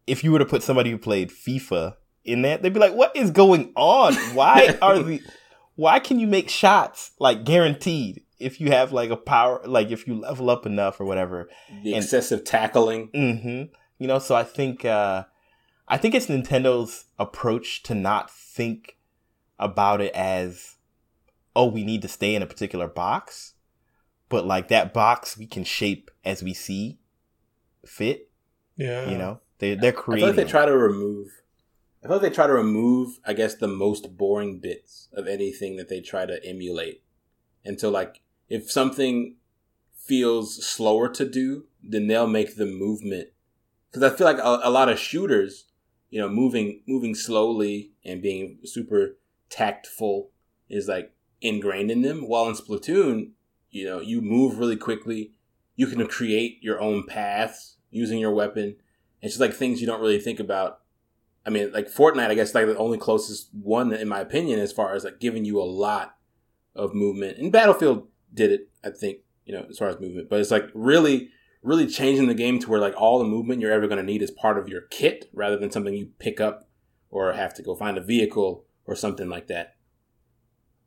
if you were to put somebody who played FIFA in that, they'd be like, what is going on? Why can you make shots like guaranteed if you have like a power, like if you level up enough or whatever? Excessive tackling. Mm-hmm. You know, so I think it's Nintendo's approach to not think about it as, oh, we need to stay in a particular box, but like that box we can shape as we see fit. Yeah. You know, they're creating. I feel like they try to remove, I guess, the most boring bits of anything that they try to emulate. And so, like, if something feels slower to do, then they'll make the movement. Because I feel like a lot of shooters, you know, moving slowly and being super tactful is, like, ingrained in them. While in Splatoon, you know, you move really quickly. You can create your own paths using your weapon. It's just, like, things you don't really think about. I mean, like Fortnite, I guess, like the only closest one, in my opinion, as far as like giving you a lot of movement. And Battlefield did it, I think, you know, as far as movement. But it's like really, really changing the game to where like all the movement you're ever going to need is part of your kit rather than something you pick up or have to go find a vehicle or something like that.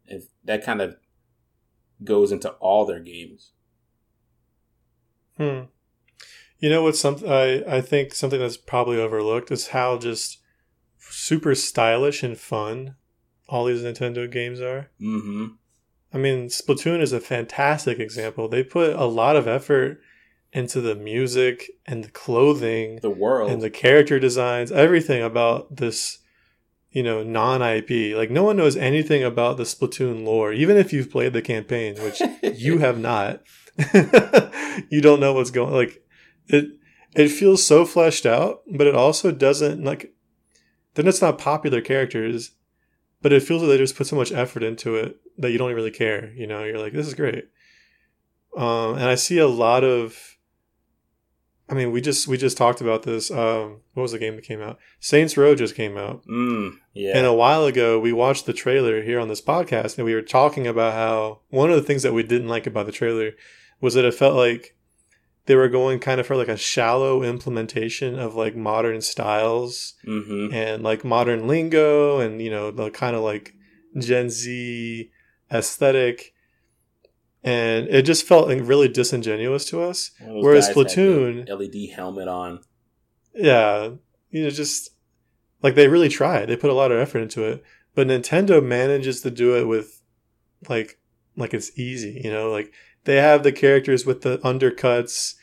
And that kind of goes into all their games. You know what's something I think something that's probably overlooked is how just super stylish and fun all these Nintendo games are. Mm-hmm. I mean, Splatoon is a fantastic example. They put a lot of effort into the music and the clothing, the world, and the character designs, everything about this, you know, non-IP. Like, no one knows anything about the Splatoon lore, even if you've played the campaign, which you have not. You don't know what's going. Like, it feels so fleshed out, but it also doesn't, like, then it's not popular characters, but it feels like they just put so much effort into it that you don't really care. You know, you're like, this is great. And I see a lot of, I mean, we just talked about this. What was the game that came out? Saints Row just came out. Yeah. And a while ago, we watched the trailer here on this podcast, and we were talking about how one of the things that we didn't like about the trailer was that it felt like they were going kind of for like a shallow implementation of like modern styles and like modern lingo and, you know, the kind of like Gen Z aesthetic. And it just felt like really disingenuous to us. Whereas Splatoon, LED helmet on, yeah, you know, just like they really tried. They put a lot of effort into it. But Nintendo manages to do it with like it's easy. You know, like they have the characters with the undercuts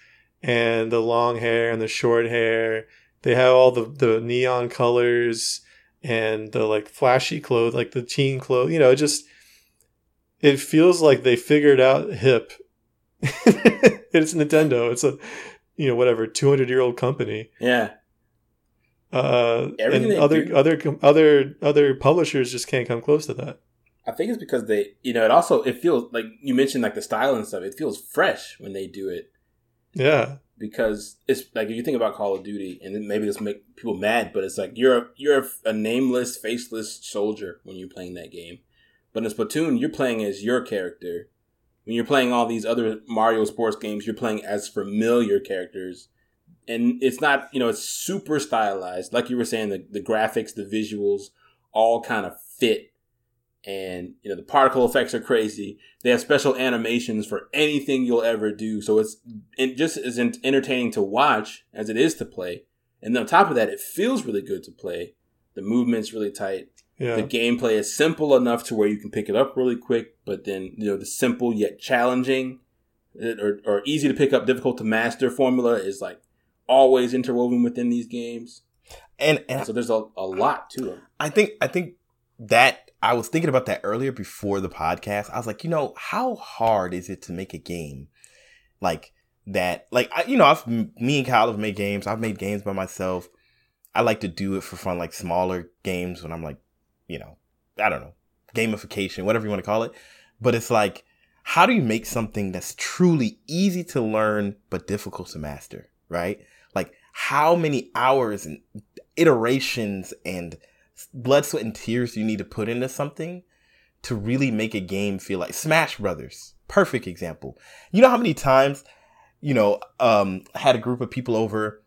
and the long hair and the short hair. They have all the neon colors and the like flashy clothes, like the teen clothes. You know, it just. It feels like they figured out hip. It's Nintendo. It's a, you know, whatever 200-year-old company. Yeah. And other publishers just can't come close to that. I think it's because they, you know, it feels like you mentioned like the style and stuff. It feels fresh when they do it. Yeah. Because it's like if you think about Call of Duty, and then maybe this make people mad, but it's like you're a nameless, faceless soldier when you're playing that game. But in Splatoon, you're playing as your character. When you're playing all these other Mario sports games, you're playing as familiar characters. And it's not, you know, it's super stylized. Like you were saying, the graphics, the visuals, all kind of fit. And, you know, the particle effects are crazy. They have special animations for anything you'll ever do. So it's just as entertaining to watch as it is to play. And on top of that, it feels really good to play. The movement's really tight. Yeah. The gameplay is simple enough to where you can pick it up really quick, but then, you know, the simple yet challenging or easy to pick up, difficult to master formula is like always interwoven within these games. And so there's a lot to it. I think that I was thinking about that earlier before the podcast. I was like, you know, how hard is it to make a game like that? Like, me and Kyle have made games. I've made games by myself. I like to do it for fun, like smaller games when I'm like, you know, I don't know, gamification, whatever you want to call it. But it's like, how do you make something that's truly easy to learn but difficult to master, right? Like, how many hours and iterations and blood, sweat, and tears do you need to put into something to really make a game feel like Smash Brothers? Perfect example. You know how many times, you know, I had a group of people over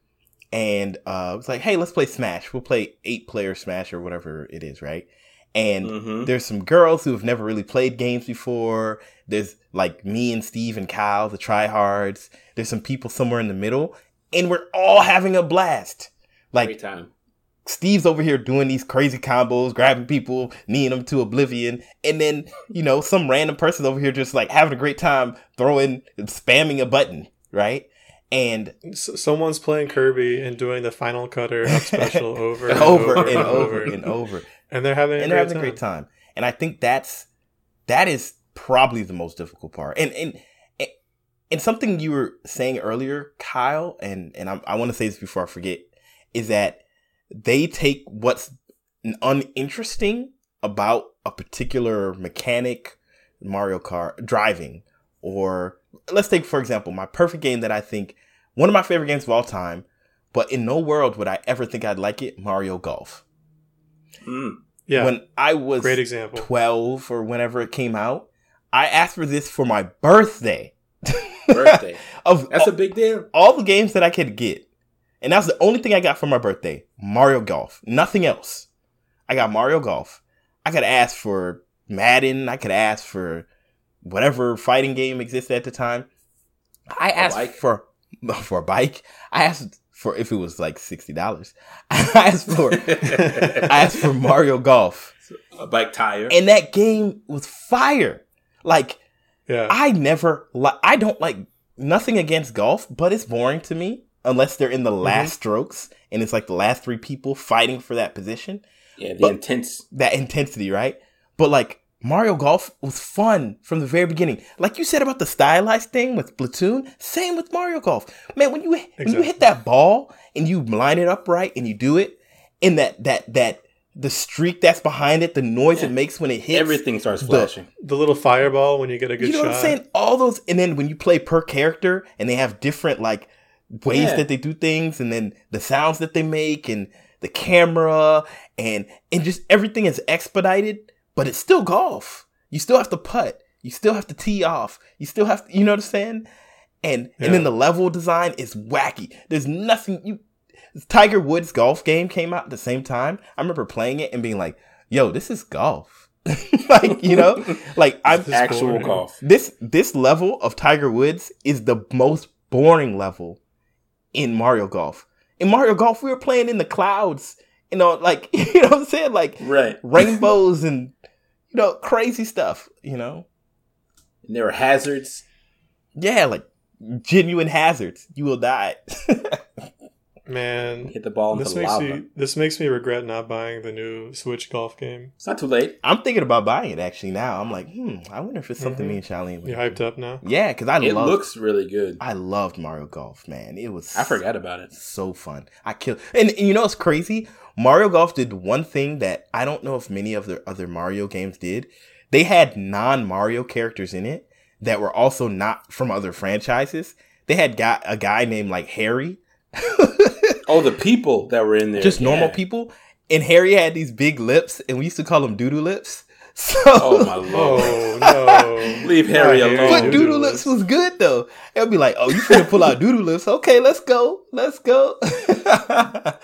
and it was like, hey, let's play Smash. We'll play 8-player Smash or whatever it is, right? And there's some girls who have never really played games before. There's like me and Steve and Kyle, the tryhards. There's some people somewhere in the middle. And we're all having a blast. Like, great time. Steve's over here doing these crazy combos, grabbing people, kneeing them to oblivion. And then, you know, some random person over here just like having a great time throwing, spamming a button, right? And someone's playing Kirby and doing the Final Cutter up special over and over and over. And they're having a great time. And I think that is probably the most difficult part. And something you were saying earlier, Kyle, and I want to say this before I forget, is that they take what's uninteresting about a particular mechanic, Mario Kart, driving, or let's take, for example, my perfect game that I think, one of my favorite games of all time, but in no world would I ever think I'd like it, Mario Golf. Yeah. When I was 12 or whenever it came out, I asked for this for my birthday. That's a big deal. All the games that I could get. And that's the only thing I got for my birthday, Mario Golf. Nothing else. I got Mario Golf. I could ask for Madden. I could ask for whatever fighting game existed at the time. I asked for a bike. I asked for, if it was like $60. I asked for Mario Golf. A bike tire. And that game was fire. Like, yeah. I don't like, nothing against golf, but it's boring to me unless they're in the last strokes and it's like the last three people fighting for that position. Yeah, that intensity, right? But like Mario Golf was fun from the very beginning. Like you said about the stylized thing with Splatoon, same with Mario Golf. Man, when you hit that ball and you line it up right and you do it, and that the streak that's behind it, the noise it makes when it hits. Everything starts flashing. The little fireball when you get a good shot. You know what I'm saying? All those, and then when you play per character and they have different like ways that they do things, and then the sounds that they make and the camera and just everything is expedited, but it's still golf. You still have to putt. You still have to tee off. You still have to, you know what I'm saying? And then the level design is wacky. There's nothing you... Tiger Woods' golf game came out at the same time. I remember playing it and being like, yo, this is golf. Like, you know, like I'm actual golf. This level of Tiger Woods is the most boring level in Mario Golf. In Mario Golf, we were playing in the clouds, you know, like, you know what I'm saying? Like rainbows and, you know, crazy stuff, you know? And there were hazards. Yeah, like genuine hazards. You will die. Man, hit the ball into lava. This makes me regret not buying the new Switch golf game. It's not too late. I'm thinking about buying it actually now. I'm like, I wonder if it's something me and Charlene would. You hyped up now? Yeah, because it looks really good. I loved Mario Golf, man. I forgot about it. So fun. And you know what's crazy? Mario Golf did one thing that I don't know if many of the other Mario games did. They had non-Mario characters in it that were also not from other franchises. They had a guy named like Harry. Oh, the people that were in there. Just normal people. And Harry had these big lips, and we used to call him doodoo lips. So, oh, my Lord. Oh, no. Leave Harry alone. But doodoo lips was good, though. It would be like, oh, you finna pull out doodoo lips. Okay, let's go. Let's go.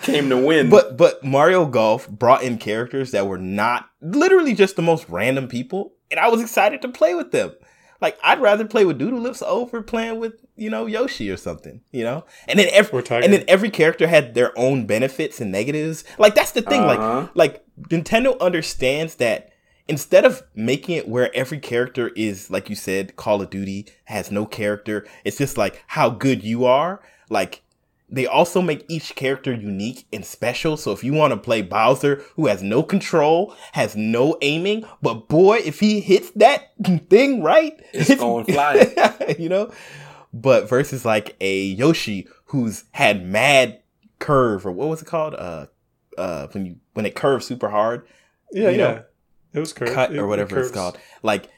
Came to win. But Mario Golf brought in characters that were not literally just the most random people, and I was excited to play with them. Like, I'd rather play with doodoo lips over playing with, you know, Yoshi or something, you know? And then every character had their own benefits and negatives. Like, that's the thing. Like, Nintendo understands that instead of making it where every character is, like you said, Call of Duty, has no character. It's just, like, how good you are. Like, they also make each character unique and special. So if you want to play Bowser, who has no control, has no aiming, but boy, if he hits that thing right, it's going flying. You know? But versus like a Yoshi who's had mad curve, or what was it called? When it curves super hard. Yeah, you know, it was curved. Cut or whatever it's called. Like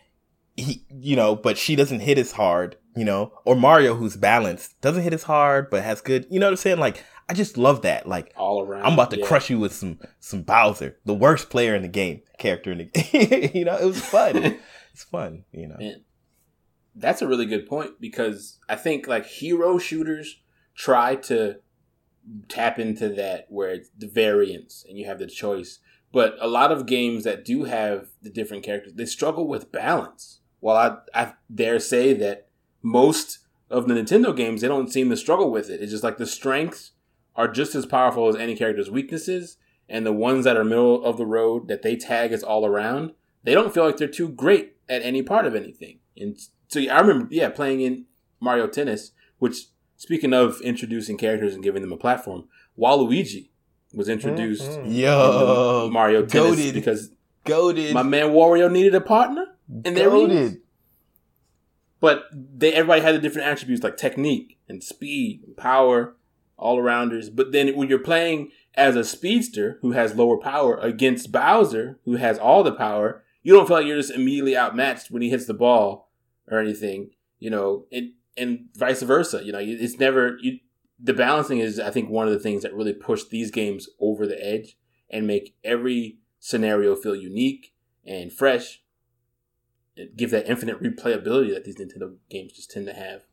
he, you know, but she doesn't hit as hard, you know, or Mario who's balanced, doesn't hit as hard, but has good, you know what I'm saying? Like, I just love that. Like all around, I'm about to crush you with some Bowser, the worst player in the game, character in the game. You know, it was fun. It's fun, you know. Man. That's a really good point, because I think like hero shooters try to tap into that where it's the variance and you have the choice. But a lot of games that do have the different characters, they struggle with balance. While I dare say that most of the Nintendo games, they don't seem to struggle with it. It's just like the strengths are just as powerful as any character's weaknesses, and the ones that are middle of the road that they tag as all around, they don't feel like they're too great at any part of anything. And so I remember, playing in Mario Tennis, which, speaking of introducing characters and giving them a platform, Waluigi was introduced in Mario Tennis because my man Wario needed a partner, and there he is. But everybody had the different attributes like technique and speed and power, all-arounders. But then when you're playing as a speedster who has lower power against Bowser, who has all the power, you don't feel like you're just immediately outmatched when he hits the ball or anything, you know, and vice versa. You know, it's never the balancing is, I think, one of the things that really push these games over the edge and make every scenario feel unique and fresh. It gives that infinite replayability that these Nintendo games just tend to have.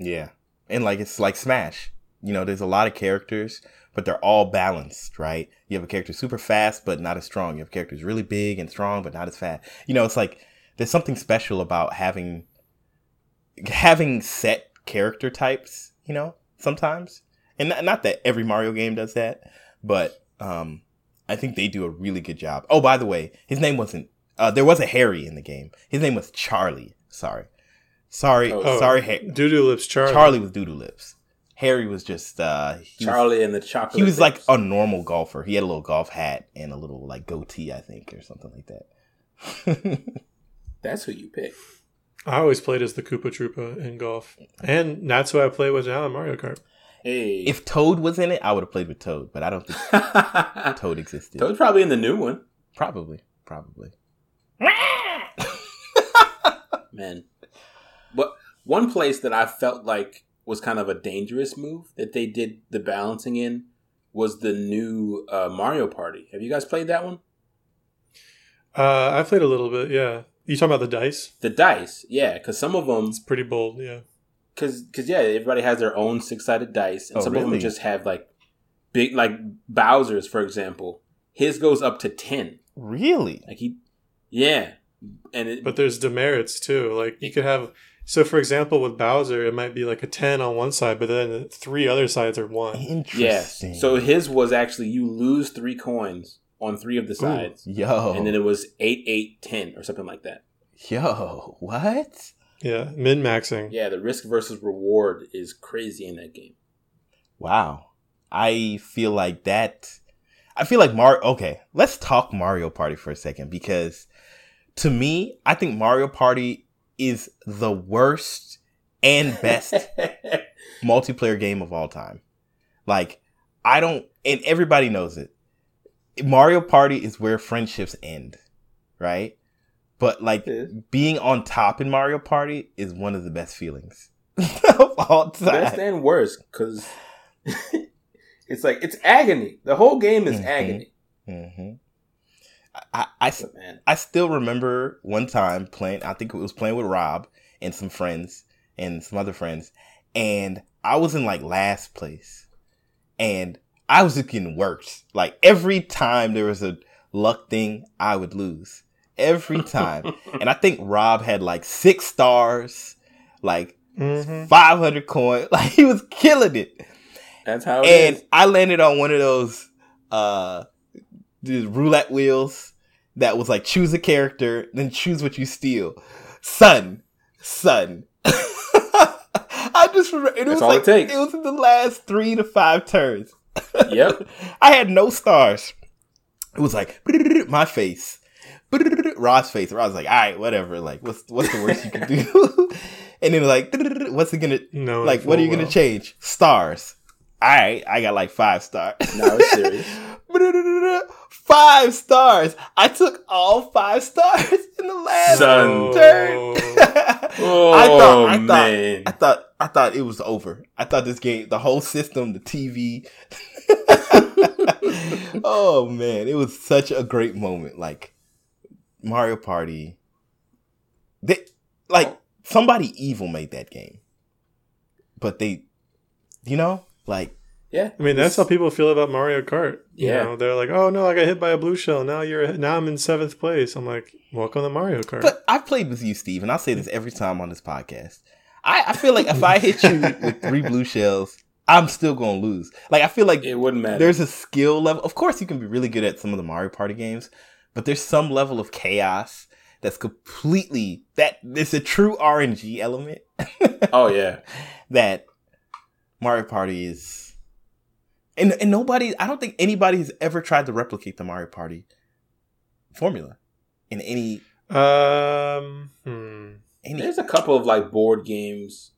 Yeah. And like, it's like Smash. You know, there's a lot of characters, but they're all balanced, right? You have a character super fast, but not as strong. You have characters really big and strong, but not as fast. You know, it's like, there's something special about having set character types, you know, sometimes. And not that every Mario game does that, but I think they do a really good job. Oh, by the way, his name wasn't There was a Harry in the game. His name was Charlie. Sorry, Harry. Doodoo Lips Charlie. Charlie was Doodoo Lips. Harry was just Charlie and the chocolate. He was like a normal golfer. He had a little golf hat and a little like goatee, I think, or something like that. That's who you pick. I always played as the Koopa Troopa in golf, and that's who I play with now in Mario Kart. Hey. If Toad was in it, I would have played with Toad, but I don't think Toad existed. Toad's probably in the new one. Probably. Man, but one place that I felt like was kind of a dangerous move that they did the balancing in was the new Mario Party. Have you guys played that one? I played a little bit, yeah. You talking about the dice? The dice, yeah, because some of them... It's pretty bold, yeah. Because yeah, everybody has their own six-sided dice, and some of them just have, like, big, like, Bowser's, for example. His goes up to 10. Really? Like, he... Yeah. But there's demerits, too. Like, you could have... So, for example, with Bowser, it might be like a 10 on one side, but then three other sides are 1. Interesting. Yeah. So his was actually you lose 3 coins on 3 of the sides. Ooh, yo. And then it was 8, 8, 10 or something like that. Yo, what? Yeah, min-maxing. Yeah, the risk versus reward is crazy in that game. Wow. I feel like Mario... Okay, let's talk Mario Party for a second because to me, I think Mario Party... is the worst and best multiplayer game of all time. Like, I don't... And everybody knows it. Mario Party is where friendships end, right? But, like, being on top in Mario Party is one of the best feelings of all time. Best and worst, because it's like, it's agony. The whole game is agony. Mm-hmm. I still remember one time playing, I think it was playing with Rob and some friends and some other friends, and I was in like last place and I was getting worked. Like every time there was a luck thing, I would lose every time. And I think Rob had like 6 stars, like 500 coins. Like he was killing it. That's how it is. And I landed on one of those, these roulette wheels that was like choose a character, then choose what you steal. Son. I just remember it. That's was all like it takes. It was in the last 3 to 5 turns. Yep. I had no stars. It was like my face, Rob's face. Rob's like, all right, whatever. Like, what's the worst you can do? And then like, what's it gonna? No, like, what are you gonna change? Stars. All right, I got like 5 stars. No, it's serious. 5 stars. I took all 5 stars in the last turn. Oh, I thought it was over. I thought this game, the whole system, the TV. Oh man, it was such a great moment. Like Mario Party, somebody evil made that game, but they, you know, like. Yeah, I mean that's how people feel about Mario Kart. Yeah, you know, they're like, "Oh no, I got hit by a blue shell. Now I'm in 7th place." I'm like, "Welcome to Mario Kart." But I played with you, Steve, and I'll say this every time on this podcast. I feel like if I hit you with 3 blue shells, I'm still gonna lose. Like I feel like it wouldn't matter. There's a skill level. Of course, you can be really good at some of the Mario Party games, but there's some level of chaos that's completely that. It's a true RNG element. Oh yeah, that Mario Party is. And nobody, I don't think anybody has ever tried to replicate the Mario Party formula in any. There's a couple of like board games.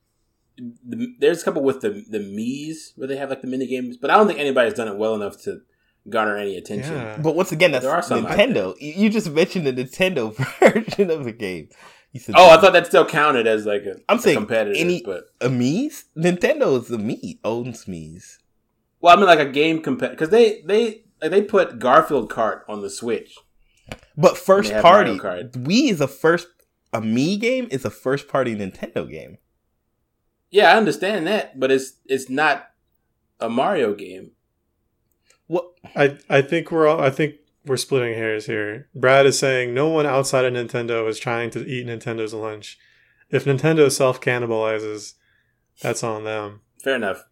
There's a couple with the Mii's where they have like the mini games, but I don't think anybody's done it well enough to garner any attention. Yeah. But once again, that's Nintendo. Like that. You just mentioned the Nintendo version of the game. I thought that still counted as like a competitor. A Mii's? Nintendo is the Mii, owns Mii's. Well, I mean, like a game competitor, because they put Garfield Kart on the Switch. But first party, Wii is a Mii game is a first party Nintendo game. Yeah, I understand that, but it's not a Mario game. What I think we're splitting hairs here. Brad is saying no one outside of Nintendo is trying to eat Nintendo's lunch. If Nintendo self cannibalizes, that's on them. Fair enough.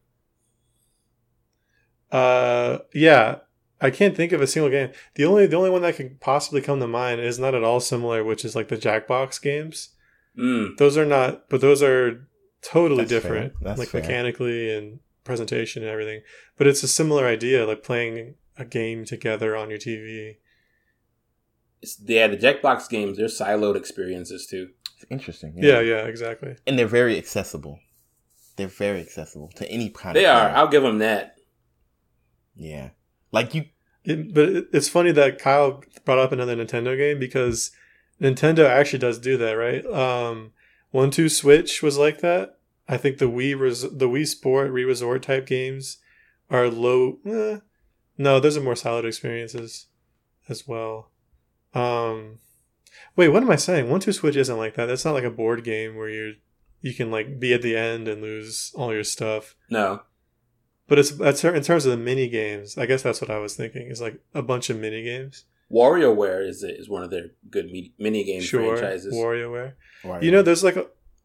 Yeah, I can't think of a single game. The only one that could possibly come to mind is not at all similar, which is like the Jackbox games. Mm. Those are not, but those are totally different, like fair. Mechanically and presentation and everything. But it's a similar idea, like playing a game together on your TV. The Jackbox games, they're siloed experiences too. It's interesting. Yeah, exactly. And they're very accessible. They're very accessible to any kind of player. I'll give them that. Yeah. It's funny that Kyle brought up another Nintendo game because Nintendo actually does do that, right? 1-2 Switch was like that. I think the Wii Sport Resort type games are low. No, those are more solid experiences as well. Wait, what am I saying? 1-2 Switch isn't like that. That's not like a board game where you can like be at the end and lose all your stuff. No. But it's in terms of the mini games, I guess that's what I was thinking. It's like a bunch of mini games. WarioWare is one of their good mini game franchises. WarioWare. You know, there's like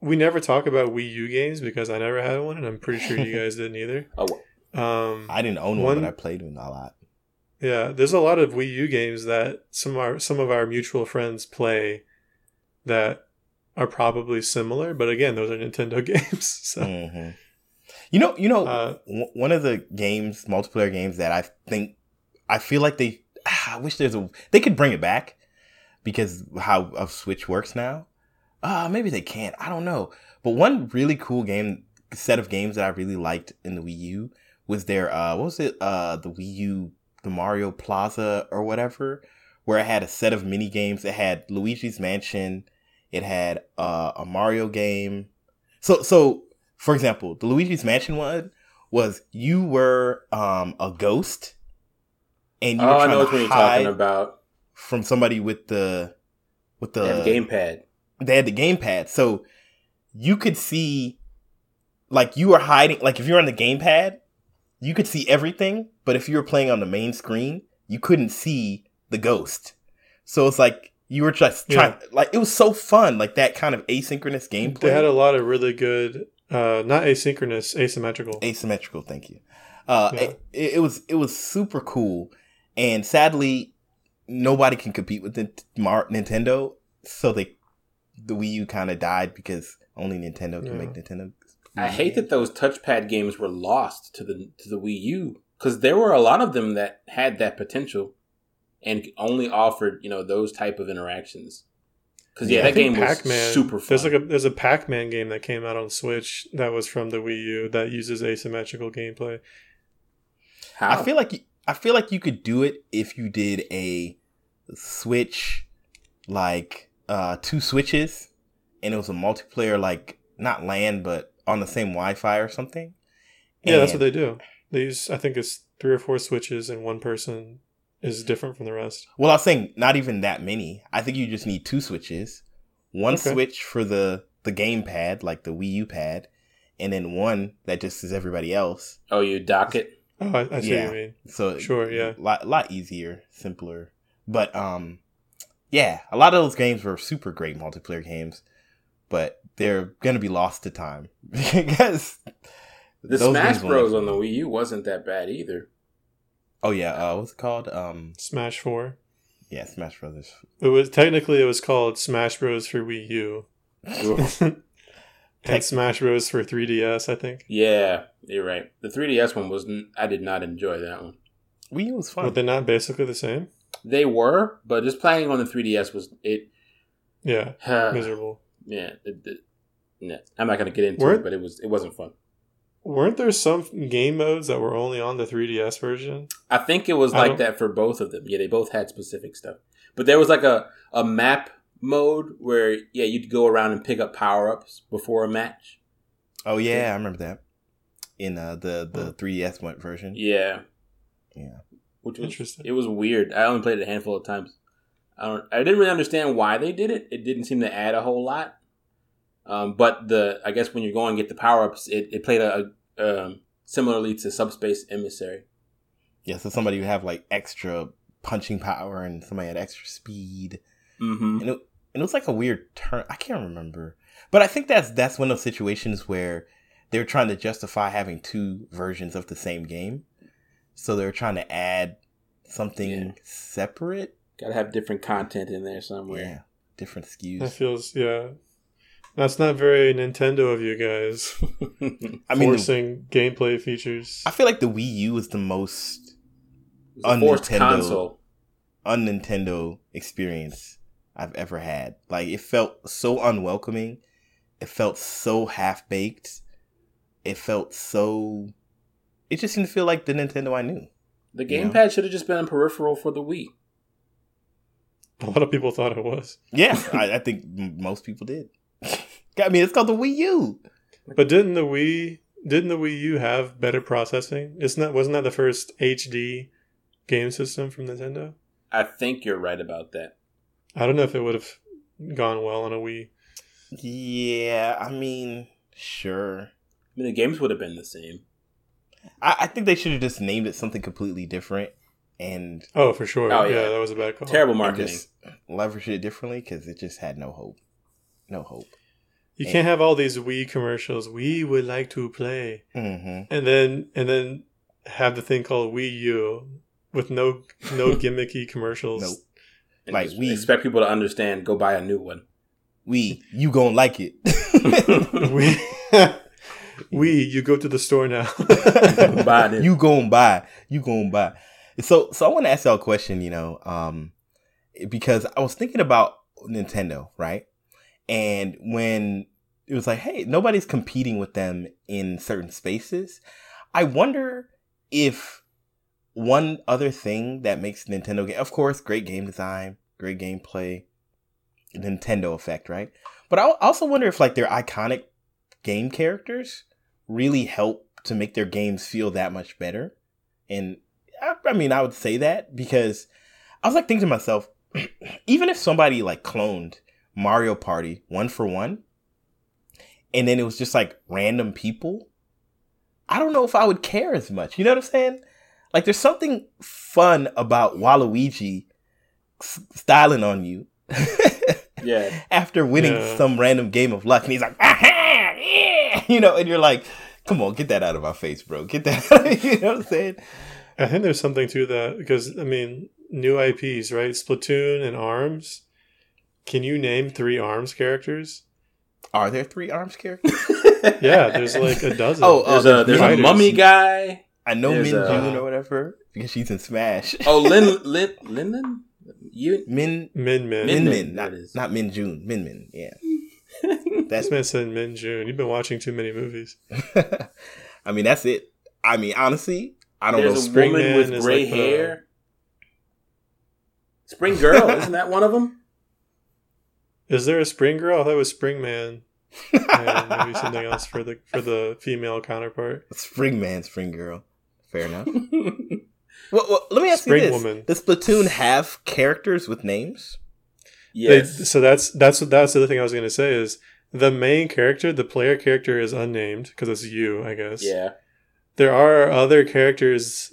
we never talk about Wii U games because I never had one, and I'm pretty sure you guys didn't either. I didn't own one, but I played one a lot. Yeah, there's a lot of Wii U games that some of our mutual friends play that are probably similar, but again, those are Nintendo games. So. Mm-hmm. You know, one of the games, multiplayer games that I wish they could bring it back because how Switch works now. Maybe they can't. I don't know. But one really cool set of games that I really liked in the Wii U was their, the Wii U, the Mario Plaza or whatever, where it had a set of mini games. It had Luigi's Mansion. It had a Mario game. So, for example, the Luigi's Mansion one was you were a ghost, and you were trying to hide from somebody with the gamepad. They had the gamepad, so you could see, like you were hiding. Like if you were on the gamepad, you could see everything, but if you were playing on the main screen, you couldn't see the ghost. So it's like. You were just trying, like, it was so fun, like, that kind of asynchronous gameplay. They had a lot of really good, not asynchronous, asymmetrical. Asymmetrical, thank you. It was super cool, and sadly, nobody can compete with Nintendo, so the Wii U kind of died because only Nintendo can make Nintendo. I hate that those touchpad games were lost to the Wii U, because there were a lot of them that had that potential. And only offered, those type of interactions. Because, that game was super fun. There's a Pac-Man game that came out on Switch that was from the Wii U that uses asymmetrical gameplay. How? I feel like you could do it if you did a Switch, like, two Switches. And it was a multiplayer, like, not LAN, but on the same Wi-Fi or something. Yeah, that's what they do. They use, I think it's 3 or 4 Switches and one person... is different from the rest. Well, I was saying not even that many. I think you just need 2 Switches. One switch for the gamepad, like the Wii U pad, and then one that just is everybody else. Oh, you dock it? Oh, I see what you mean. So sure, yeah. A lot easier, simpler. But, a lot of those games were super great multiplayer games, but they're going to be lost to time. Because the Smash Bros. On the Wii U wasn't that bad either. Oh yeah, what's it called? Smash 4. Yeah, Smash Brothers. It was called Smash Bros for Wii U. And Smash Bros for 3DS, I think. Yeah, you're right. The 3DS one I did not enjoy that one. Wii U was fun. Were they not basically the same? They were, but just playing on the 3DS was it. Yeah, miserable. Yeah, I'm not gonna get into it, but it wasn't fun. Weren't there some game modes that were only on the 3DS version? I think it was like that for both of them. Yeah, they both had specific stuff. But there was like a map mode where, you'd go around and pick up power-ups before a match. Oh, yeah, I remember that. In the 3DS version. Yeah. Yeah. Which was interesting. It was weird. I only played it a handful of times. I didn't really understand why they did it. It didn't seem to add a whole lot. But I guess when you're going to get the power-ups, it played similarly to Subspace Emissary. Yeah, so somebody would have like extra punching power and somebody had extra speed. Mm-hmm. And it was like a weird turn. I can't remember. But I think that's one of those situations where they're trying to justify having 2 versions of the same game. So they're trying to add something separate. Gotta have different content in there somewhere. Yeah, different SKUs. That feels, yeah. That's not very Nintendo of you guys. I mean, forcing gameplay features. I feel like the Wii U is the most un-Nintendo experience I've ever had. Like, it felt so unwelcoming. It felt so half-baked. It felt so... It just seemed to feel like the Nintendo I knew. The gamepad should have just been a peripheral for the Wii. A lot of people thought it was. Yeah, I think most people did. I mean, it's called the Wii U. But didn't the Wii U have better processing? Wasn't that the first HD game system from Nintendo? I think you're right about that. I don't know if it would have gone well on a Wii. Yeah, I mean, sure. I mean, the games would have been the same. I think they should have just named it something completely different. And oh, for sure. Oh, yeah, that was a bad call. Terrible marketing. Just leverage it differently because it just had no hope. No hope. You can't have all these Wii commercials. We would like to play, and then have the thing called Wii U with no gimmicky commercials. Nope. Like we expect people to understand. Go buy a new one. Wii, you gonna like it. Wii, you go to the store now. You gonna buy. So I want to ask y'all a question, you know, because I was thinking about Nintendo, right? And when it was like, hey, nobody's competing with them in certain spaces. I wonder if one other thing that makes Nintendo game, of course, great game design, great gameplay, Nintendo effect, right? But I also wonder if like their iconic game characters really help to make their games feel that much better. And I mean, I would say that because I was like thinking to myself, even if somebody like cloned Mario Party 1-for-1, and then it was just like random people, I don't know if I would care as much. You know what I'm saying? Like, there's something fun about Waluigi styling on you after winning some random game of luck, and he's like, aha, yeah! You know, and you're like, come on, get that out of my face, bro. Get that out of, you know what I'm saying? I think there's something to that because, I mean, new IPs, right? Splatoon and ARMS. Can you name 3 ARMS characters? Are there 3 ARMS characters? Yeah, there's like a dozen. Oh, there's a mummy guy. I know Min June or whatever because she's in Smash. Oh, Lin? You Min. Not Min June. Min. Yeah. That's Min said Min June. You've been watching too many movies. I mean, that's it. I mean, honestly, I don't know. There's a woman with gray hair. Like Spring Girl, isn't that one of them? Is there a Spring Girl? I thought it was Spring Man. And maybe something else for the female counterpart. Spring Man, Spring Girl. Fair enough. well, let me ask you this. Woman. Does Splatoon have characters with names? Yes. So that's the other thing I was going to say is the main character, the player character is unnamed because it's you, I guess. Yeah. There are other characters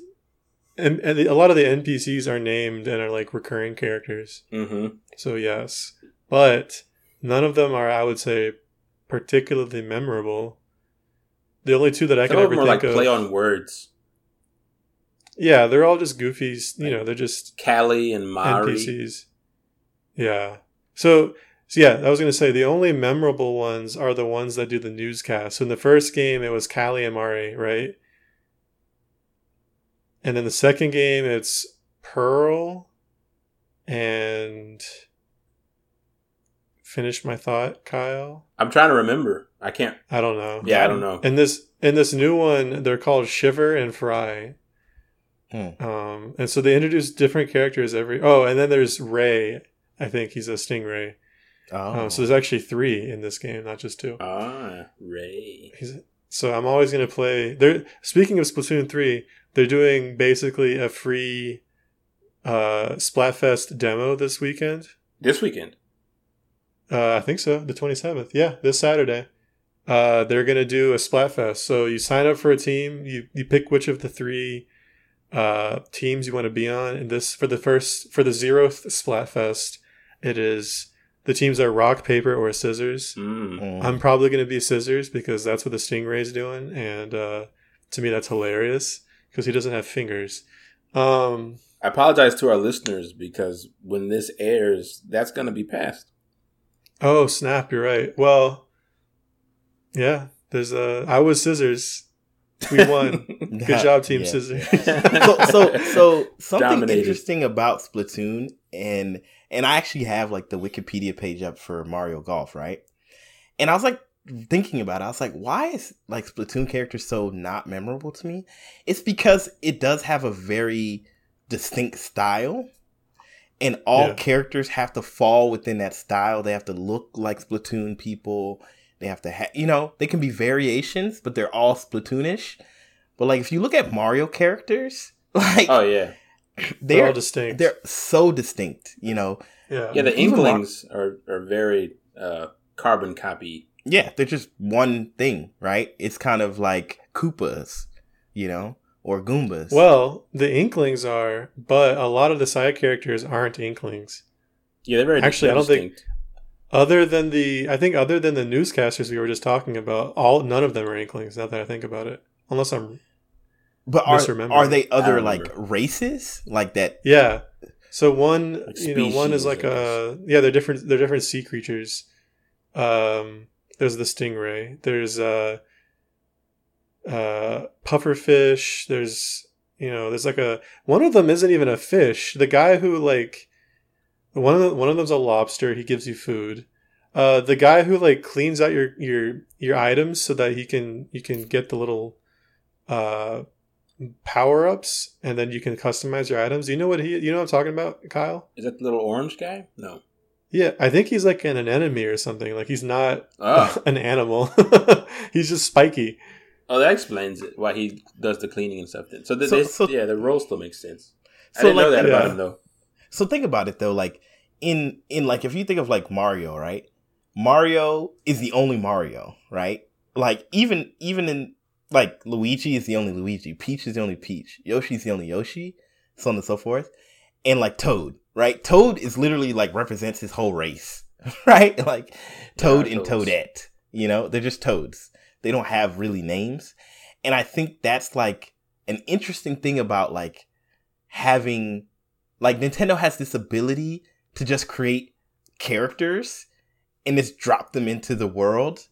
and a lot of the NPCs are named and are like recurring characters. Mm-hmm. So yes. But none of them are, I would say, particularly memorable. The only 2 that I can ever think of... play on words. Yeah, they're all just goofies. You know, they're just... Callie and Mari. NPCs. Yeah. So yeah, I was going to say, the only memorable ones are the ones that do the newscast. So in the first game, it was Callie and Mari, right? And then the second game, it's Pearl and... Finish my thought, Kyle. I'm trying to remember. I can't. I don't know. Yeah, I don't know. In this new one, they're called Shiver and Fry. And so they introduce different characters every. Oh, and then there's Ray. I think he's a stingray. Oh. So there's actually 3 in this game, not just 2. Ah, Ray. So I'm always going to play. Speaking of Splatoon 3, they're doing basically a free Splatfest demo this weekend. This weekend. I think so. The 27th. Yeah, this Saturday. They're going to do a Splatfest. So you sign up for a team. You pick which of the 3 teams you want to be on. And this for the 0th Splatfest, it is the teams are rock, paper, or scissors. Mm-hmm. I'm probably going to be scissors because that's what the stingray's doing. And to me, that's hilarious because he doesn't have fingers. I apologize to our listeners because when this airs, that's going to be past. Oh, snap. You're right. Well, yeah, there's a, I was Scissors. We won. Good job, Team Scissors. So something dominated. Interesting about Splatoon, and I actually have like the Wikipedia page up for Mario Golf, right? And I was like thinking about it. I was like, why is like Splatoon characters so not memorable to me? It's because it does have a very distinct style, and all characters have to fall within that style. They have to look like Splatoon people. They have to have, you know, they can be variations, but they're all Splatoonish. But like, if you look at Mario characters, like, oh yeah, they're all distinct. They're so distinct, you know. Yeah, yeah. The Inklings are very carbon copy. Yeah, they're just one thing, right? It's kind of like Koopas, you know, or Goombas. Well, the Inklings are, but a lot of the side characters aren't Inklings. Yeah, they're very actually. They're distinct. I don't think. Other than the newscasters we were just talking about, none of them are Inklings. Now that I think about it, unless I'm misremembering. Are they other like races like that? Yeah. So one, like you know, one is like a they're different. They're different sea creatures. There's the stingray. There's pufferfish. There's there's like a one of them isn't even a fish. The guy who like. One of them's a lobster. He gives you food. The guy who like cleans out your items so that you can get the little power ups, and then you can customize your items. You know what I'm talking about, Kyle? Is that the little orange guy? No. Yeah, I think he's like an anemone or something. Like he's not an animal. He's just spiky. Oh, that explains it. Why he does the cleaning and stuff. Then. So the role still makes sense. So I didn't know that about him though. So think about it though, like in like if you think of like Mario, right? Mario is the only Mario, right? Like even in like Luigi is the only Luigi, Peach is the only Peach, Yoshi's the only Yoshi, so on and so forth. And like Toad, right? Toad is literally like represents his whole race, right? Like Toad and Toadette, you know? They're just toads. They don't have really names. And I think that's like an interesting thing about like having like Nintendo has this ability to just create characters and just drop them into the world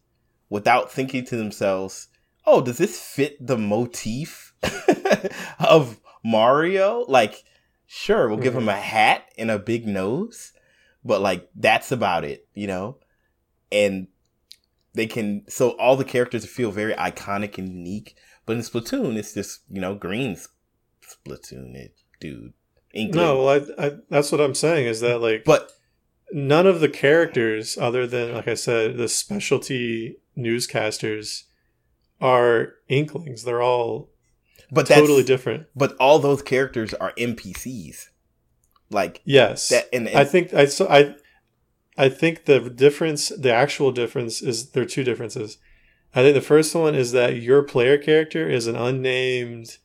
without thinking to themselves, oh, does this fit the motif of Mario? Like, sure, we'll give him a hat and a big nose, but like that's about it, you know? And they can, so all the characters feel very iconic and unique, but in Splatoon, it's just, you know, green Splatoon dude. England. No, I that's what I'm saying is that like, but none of the characters, other than like I said, the specialty newscasters, are Inklings. They're all, but totally different. But all those characters are NPCs. Like yes, that, and I think the difference, the actual difference, is there are two differences. I think the first one is that your player character is an unnamed,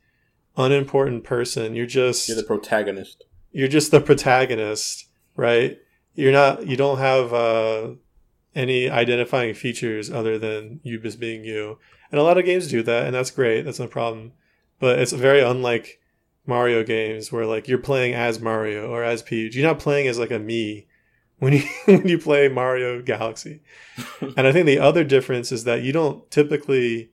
unimportant person. You're the protagonist. You're just the protagonist, right? You don't have any identifying features other than you just being you. And a lot of games do that, and that's great. That's no problem. But it's very unlike Mario games where like you're playing as Mario or as Peach. You're not playing as like a me when you play Mario Galaxy. And I think the other difference is that you don't typically.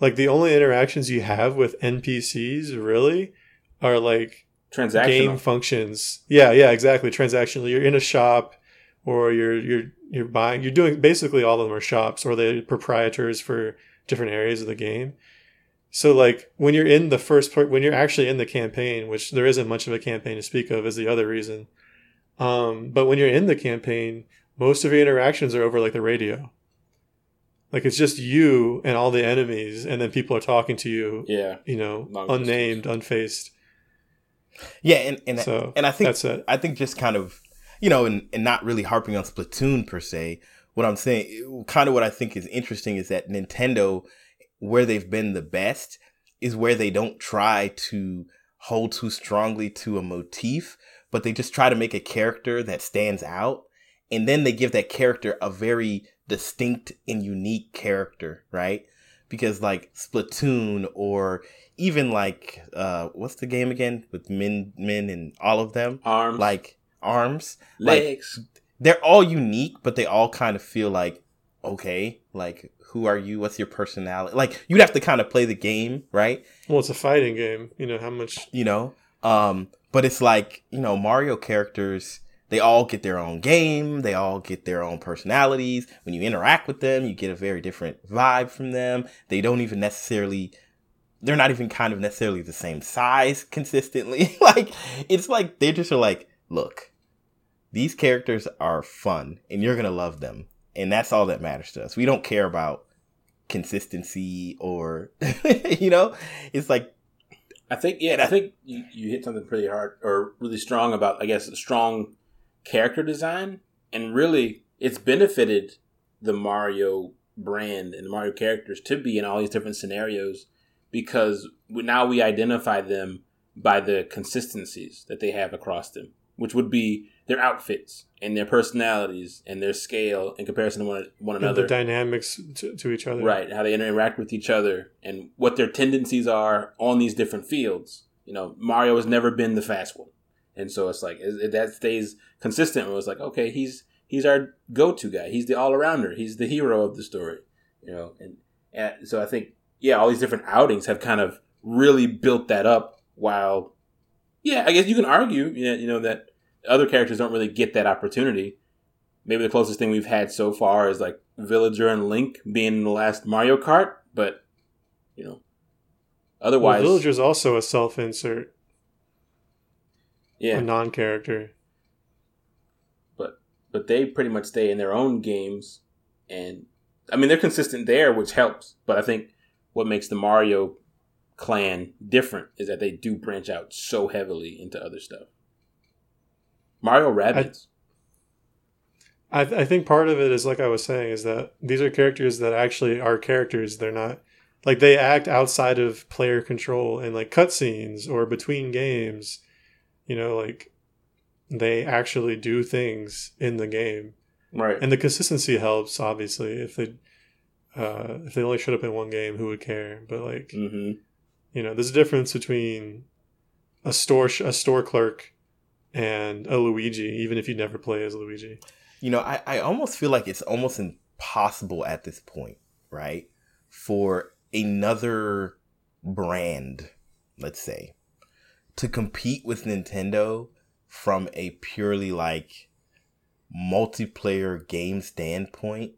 Like, the only interactions you have with NPCs, really, are, like, transactional game functions. Yeah, exactly. Transactional. You're in a shop, or you're buying. You're doing, basically, all of them are shops, or they're proprietors for different areas of the game. So, like, when you're in the first part, when you're actually in the campaign, which there isn't much of a campaign to speak of, is the other reason. But when you're in the campaign, most of your interactions are over, like, the radio. Like, it's just you and all the enemies, and then people are talking to you, you know, unnamed, unfaced. Yeah, and I think that's it. I think just kind of, you know, and not really harping on Splatoon per se, what I'm saying, kind of what I think is interesting is that Nintendo, where they've been the best, is where they don't try to hold too strongly to a motif, but they just try to make a character that stands out, and then they give that character a very distinct and unique character, right? because like Splatoon or even like what's the game again with men and all of them? Arms. Like arms. Legs. Like, they're all unique, but they all kind of feel like, okay, like who are you? What's your personality? Like you'd have to kind of play the game, right? Well, it's a fighting game. You know how much, you know, but it's like, you know, Mario characters, they all get their own game. They all get their own personalities. When you interact with them, you get a very different vibe from them. They don't even necessarily, they're not even kind of necessarily the same size consistently. Like, it's like, they just are like, look, these characters are fun and you're going to love them. And that's all that matters to us. We don't care about consistency or, you know, it's like. I think you hit something pretty hard or really strong about, I guess, strong character design. And really, it's benefited the Mario brand and the Mario characters to be in all these different scenarios because now we identify them by the consistencies that they have across them, which would be their outfits and their personalities and their scale in comparison to one another. And the dynamics to each other. Right, how they interact with each other and what their tendencies are on these different fields. You know, Mario has never been the fast one. And so it's like, that stays consistent. It was like, okay, he's our go-to guy. He's the all-arounder. He's the hero of the story. You know, and so I think, yeah, all these different outings have kind of really built that up while, yeah, I guess you can argue, you know, that other characters don't really get that opportunity. Maybe the closest thing we've had so far is like Villager and Link being in the last Mario Kart, but, you know, otherwise. Well, Villager's also a self-insert. Yeah. A non-character. But they pretty much stay in their own games, and, I mean, they're consistent there, which helps, but I think what makes the Mario clan different is that they do branch out so heavily into other stuff. Mario Rabbids. I think part of it is, like I was saying, is that these are characters that actually are characters. They're not, like, they act outside of player control in, like, cutscenes or between games. You know, like, they actually do things in the game. Right. And the consistency helps, obviously. If they only showed up in one game, who would care? But, like, mm-hmm. You know, there's a difference between a store clerk and a Luigi, even if you never play as Luigi. You know, I almost feel like it's almost impossible at this point, right? For another brand, let's say, to compete with Nintendo from a purely like multiplayer game standpoint.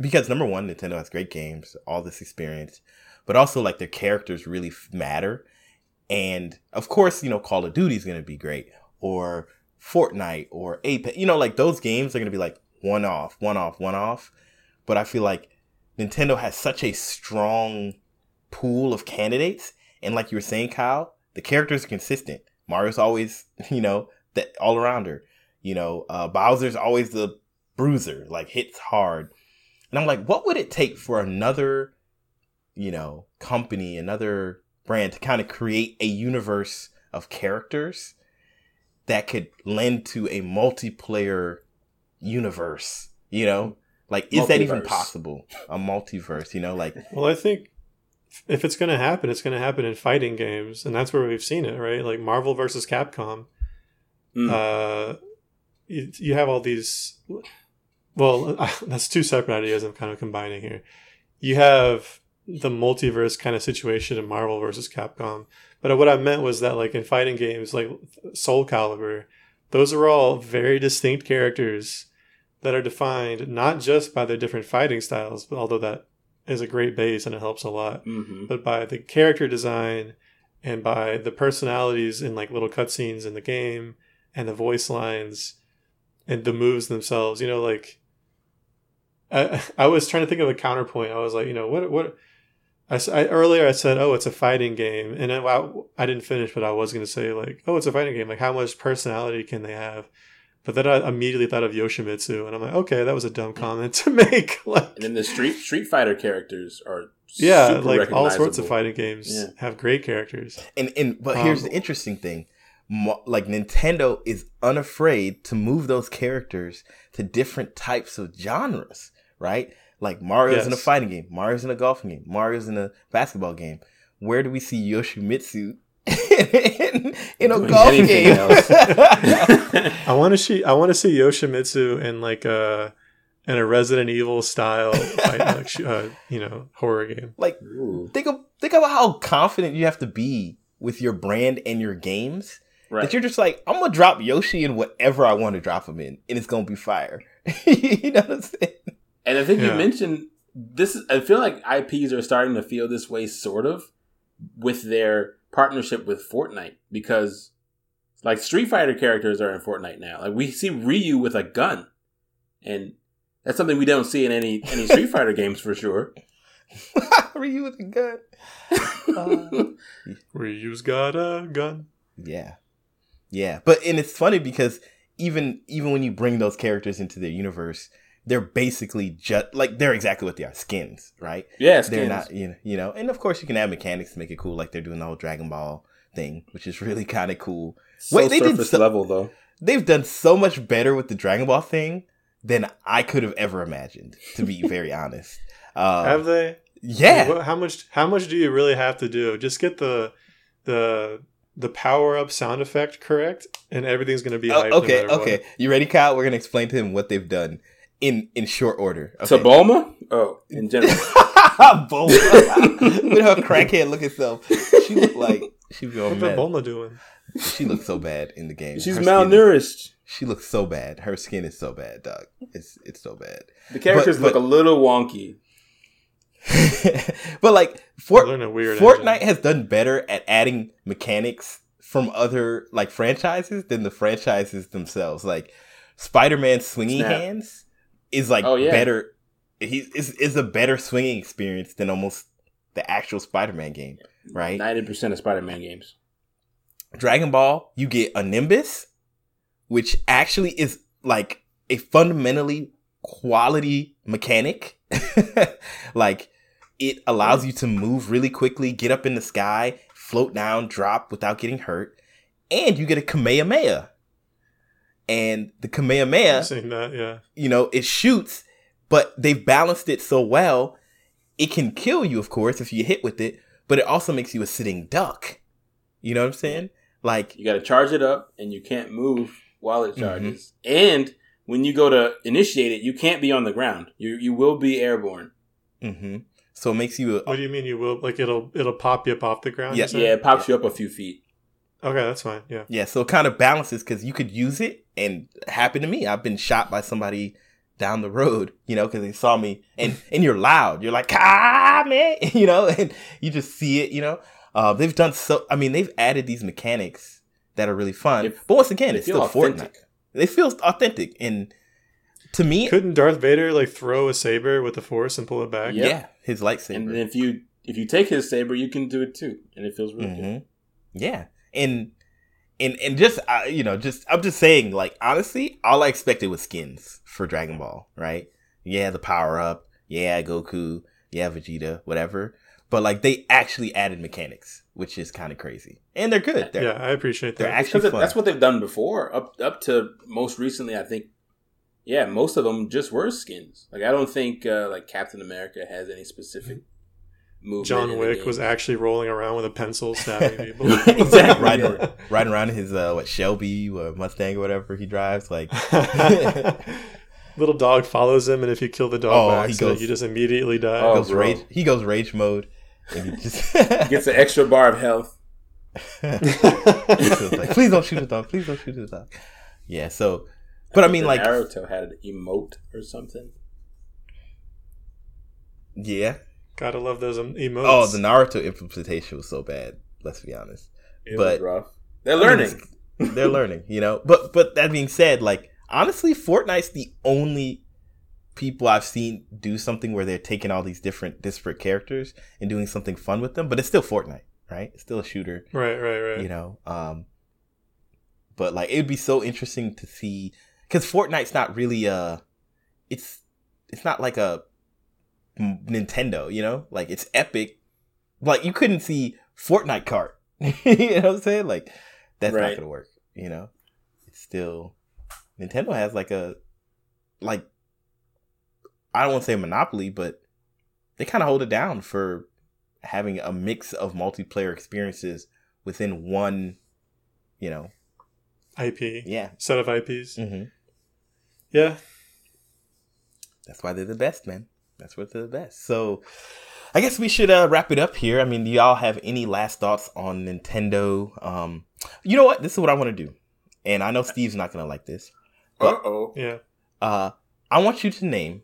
Because number one, Nintendo has great games, all this experience, but also like their characters really matter. And of course, you know, Call of Duty is going to be great. Or Fortnite or Apex, you know, like those games are going to be like one off. But I feel like Nintendo has such a strong pool of candidates. And like you were saying, Kyle, the characters are consistent. Mario's always, you know, the all arounder, you know, Bowser's always the bruiser, like hits hard. And I'm like, what would it take for another, you know, company, another brand to kind of create a universe of characters that could lend to a multiplayer universe, you know? Like, is that even possible? A multiverse, you know? Like, well, I think if it's going to happen, it's going to happen in fighting games. And that's where we've seen it, right? Like, Marvel versus Capcom. Mm. You have all these... Well, that's two separate ideas I'm kind of combining here. You have the multiverse kind of situation in Marvel versus Capcom. But what I meant was that, like, in fighting games, like Soul Calibur, those are all very distinct characters that are defined not just by their different fighting styles, but although that is a great base and it helps a lot, mm-hmm. but by the character design and by the personalities in, like, little cutscenes in the game and the voice lines and the moves themselves. You know, like, I was trying to think of a counterpoint. I was like, you know, what... Earlier I said, oh, it's a fighting game. And I didn't finish, but I was going to say, like, oh, it's a fighting game. Like, how much personality can they have? But then I immediately thought of Yoshimitsu. And I'm like, okay, that was a dumb comment to make. Like, and then the Street Fighter characters are super recognizable. Yeah, like all sorts of fighting games have great characters. But here's the interesting thing. Like, Nintendo is unafraid to move those characters to different types of genres, right? Like Mario's in a fighting game, Mario's in a golfing game, Mario's in a basketball game. Where do we see Yoshimitsu in a golf game? I want to see Yoshimitsu in like a Resident Evil style, like, horror game. Like, think about how confident you have to be with your brand and your games. Right. That you're just like, I'm gonna drop Yoshi in whatever I want to drop him in, and it's gonna be fire. You know what I'm saying? And I think you mentioned this. I feel like IPs are starting to feel this way, sort of, with their partnership with Fortnite, because like Street Fighter characters are in Fortnite now. Like we see Ryu with a gun, and that's something we don't see in any Street Fighter games for sure. Ryu with a gun. Ryu's got a gun. Yeah, yeah. But and it's funny because even when you bring those characters into their universe, they're basically just like they're exactly what they are, skins, right? Yeah, skins. They're not, you know. And of course, you can add mechanics to make it cool, like they're doing the whole Dragon Ball thing, which is really kind of cool. So wait, they surface level though. They've done so much better with the Dragon Ball thing than I could have ever imagined, to be very honest. Have they? Yeah. How much do you really have to do? Just get the power-up sound effect correct, and everything's going to be hyped. Okay. You ready, Kyle? We're going to explain to him what they've done in short order. Okay. To Bulma? Oh, in general. Bulma. With her crackhead looking self. She looked like she'd be all mad. What's that Bulma doing? She looked so bad in the game. She's malnourished. She looks so bad. Her skin is so bad, dog. It's so bad. The characters look a little wonky. But like Fortnite has done better at adding mechanics from other like franchises than the franchises themselves. Like Spider-Man's swinging hands is like better. He is a better swinging experience than almost the actual Spider-Man game, right? 90% of Spider-Man games. Dragon Ball, you get a Nimbus, which actually is like a fundamentally quality mechanic. Like it allows you to move really quickly, get up in the sky, float down, drop without getting hurt, and you get a Kamehameha. And the Kamehameha, I've seen that, it shoots, but they've balanced it so well, it can kill you, of course, if you hit with it, but it also makes you a sitting duck. You know what I'm saying? Like you got to charge it up, and you can't move while it charges, and when you go to initiate it, you can't be on the ground. You will be airborne. Mm-hmm. So it makes you... What do you mean you will? Like it'll pop you up off the ground? Yeah, it pops you up a few feet. Okay, that's fine. Yeah. Yeah, so it kind of balances because you could use it, and it happened to me. I've been shot by somebody down the road, because they saw me. And you're loud. You're like, ah, man! And you just see it, They've done so... I mean, they've added these mechanics that are really fun. But once again, it's still authentic. Fortnite. They feel authentic, and to me, couldn't Darth Vader like throw a saber with the Force and pull it back? Yep. Yeah, his lightsaber. And if you take his saber, you can do it too, and it feels really good. Yeah, and just I'm just saying, like honestly, all I expected was skins for Dragon Ball, right? Yeah, the power up. Yeah, Goku. Yeah, Vegeta. Whatever. But like they actually added mechanics, which is kind of crazy, and they're good. I appreciate that. They're actually fun. That's what they've done before. Up to most recently, I think. Yeah, most of them just were skins. Like I don't think like Captain America has any specific movement. John Wick was actually rolling around with a pencil stabbing people. Exactly, riding around in his Shelby or Mustang or whatever he drives. Like little dog follows him, and if you kill the dog, you just immediately die. He goes rage mode. And he just gets an extra bar of health. Like, please don't shoot the dog. Please don't shoot the dog. Yeah. So, but I mean, like Naruto had an emote or something. Yeah, gotta love those emotes. Oh, the Naruto implementation was so bad. Let's be honest. It was rough. They're learning. They're learning. But that being said, like honestly, Fortnite's the only people I've seen do something where they're taking all these different disparate characters and doing something fun with them, but it's still Fortnite, right? It's still a shooter. Right. But like it'd be so interesting to see because Fortnite's not really it's not like a Nintendo, like it's epic. Like you couldn't see Fortnite Kart. You know what I'm saying? Like that's not gonna work, It's still Nintendo has like I don't want to say a monopoly, but they kind of hold it down for having a mix of multiplayer experiences within one, you know, IP. Yeah. Set of IPs. Mm-hmm. Yeah. That's why they're the best, man. That's why they're the best. So I guess we should wrap it up here. I mean, do y'all have any last thoughts on Nintendo? You know what? This is what I want to do. And I know Steve's not going to like this. Uh-oh. Yeah. I want you to name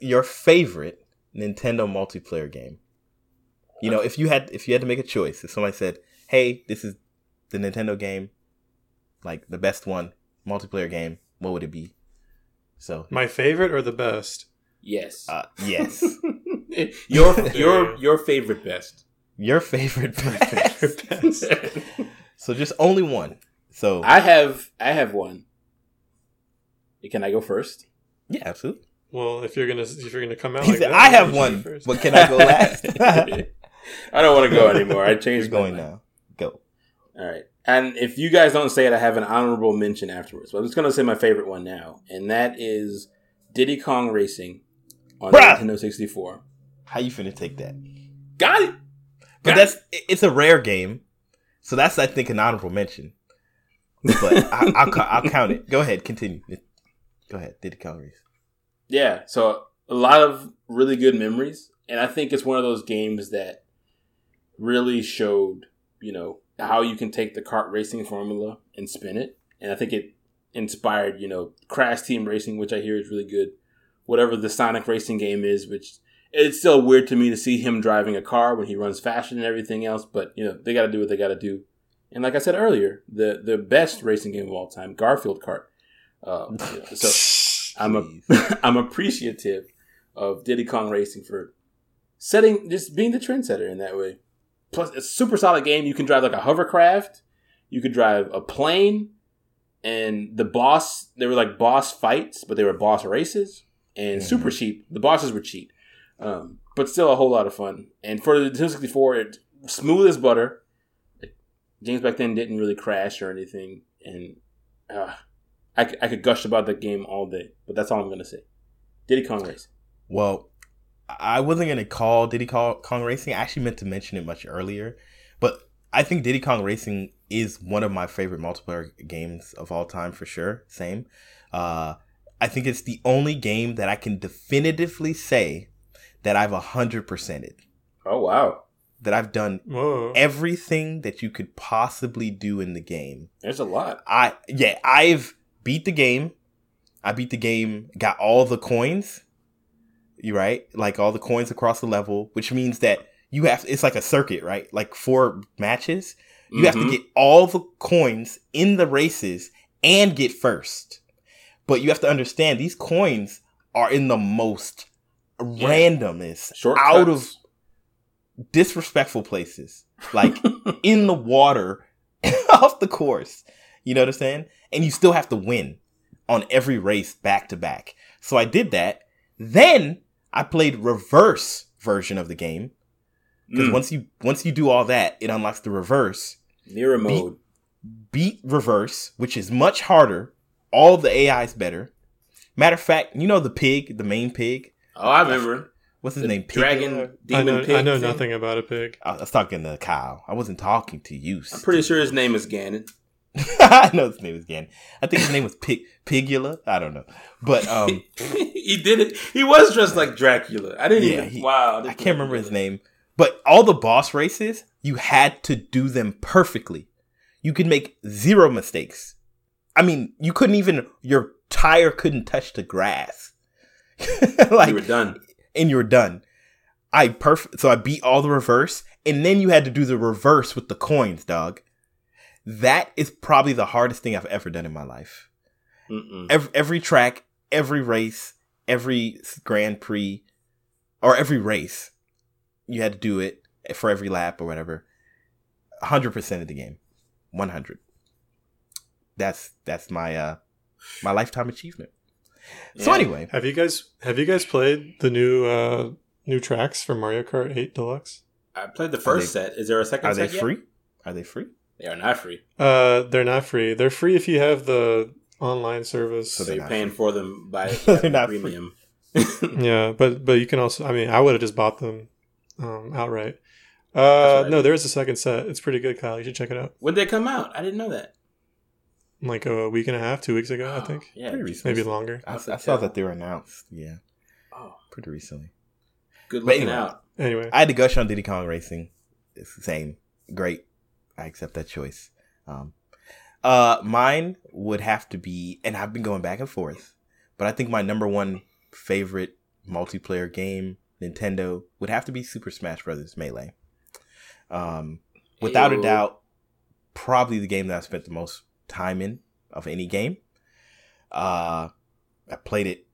your favorite Nintendo multiplayer game. You know, if you had to make a choice, if somebody said, hey, this is the Nintendo game, like the best one, multiplayer game, what would it be? So my favorite or the best? Yes. Yes. your favorite best. Your favorite best. Favorite best. So just only one. So I have one. Can I go first? Yeah, absolutely. Well, if you're gonna come out, he like said, that, I have one. But can I go last? I don't want to go anymore. I changed. You're going now. Go. All right. And if you guys don't say it, I have an honorable mention afterwards. But I'm just gonna say my favorite one now, and that is Diddy Kong Racing on Nintendo 64. How you finna take that? Got it. But it's a rare game, so that's, I think, an honorable mention. But I'll count it. Go ahead, continue. Go ahead, Diddy Kong Racing. Yeah, so a lot of really good memories, and I think it's one of those games that really showed, you know, how you can take the kart racing formula and spin it, and I think it inspired, you know, Crash Team Racing, which I hear is really good, whatever the Sonic Racing game is, which it's still weird to me to see him driving a car when he runs faster and everything else, but, you know, they got to do what they got to do. And like I said earlier, the best racing game of all time, Garfield Kart. You know, so... I'm appreciative of Diddy Kong Racing for just being the trendsetter in that way. Plus, it's a super solid game. You can drive like a hovercraft. You could drive a plane. And the boss, they were like boss fights, but they were boss races. And mm-hmm. super cheap. The bosses were cheap. But still a whole lot of fun. And for the 264, it's smooth as butter. Games back then didn't really crash or anything. And... I could gush about that game all day, but that's all I'm going to say. Diddy Kong Racing. Well, I wasn't going to call Diddy Kong Racing. I actually meant to mention it much earlier, but I think Diddy Kong Racing is one of my favorite multiplayer games of all time for sure. Same. I think it's the only game that I can definitively say that I've 100%ed. Oh, wow. That I've done everything that you could possibly do in the game. There's a lot. I've... beat the game. I beat the game, got all the coins. You right? Like all the coins across the level, which means that you have, it's like a circuit, right? Like 4 matches. You mm-hmm. have to get all the coins in the races and get first. But you have to understand these coins are in the most randomness, shortcuts. Out of disrespectful places. Like in the water, off the course. You know what I'm saying? And you still have to win on every race back to back. So I did that. Then I played reverse version of the game. Because once you do all that, it unlocks the reverse. Mirror mode. Beat reverse, which is much harder. All the AI is better. Matter of fact, you know the pig, the main pig? Oh, I remember. What's his name? Dragon Demon Pig. I know nothing about a pig. I was talking to Kyle. I wasn't talking to you. I'm pretty sure his name is Ganon. I know his name is Gannon. I think his name was Pigula. I don't know, but he did it. He was dressed like Dracula. I didn't even. Wow, I can't remember his name. But all the boss races, you had to do them perfectly. You could make 0 mistakes. I mean, you couldn't even. Your tire couldn't touch the grass. Like you were done, and you were done. So I beat all the reverse, and then you had to do the reverse with the coins, dog. That is probably the hardest thing I've ever done in my life. Every track, every race, every Grand Prix, or every race, you had to do it for every lap or whatever. 100% of the game. 100. That's my my lifetime achievement. Yeah. So anyway, have you guys played the new tracks for Mario Kart 8 Deluxe? I played the first set. Is there a second set? Are they free? They are not free. They're free if you have the online service. So they're paying for them by premium. Yeah, but you can also, I mean, I would have just bought them outright. No, there is a second set. It's pretty good, Kyle. You should check it out. When did they come out? I didn't know that. Like a week and a half, 2 weeks ago, I think. Yeah, pretty recently. Maybe longer. I saw that they were announced. Yeah. Oh, pretty recently. Good looking out. Anyway, I had to gush on Diddy Kong Racing. It's the same. Great. I accept that choice. Mine would have to be, and I've been going back and forth, but I think my number one favorite multiplayer game, Nintendo, would have to be Super Smash Bros. Melee. Without a doubt, probably the game that I spent the most time in of any game. I played it.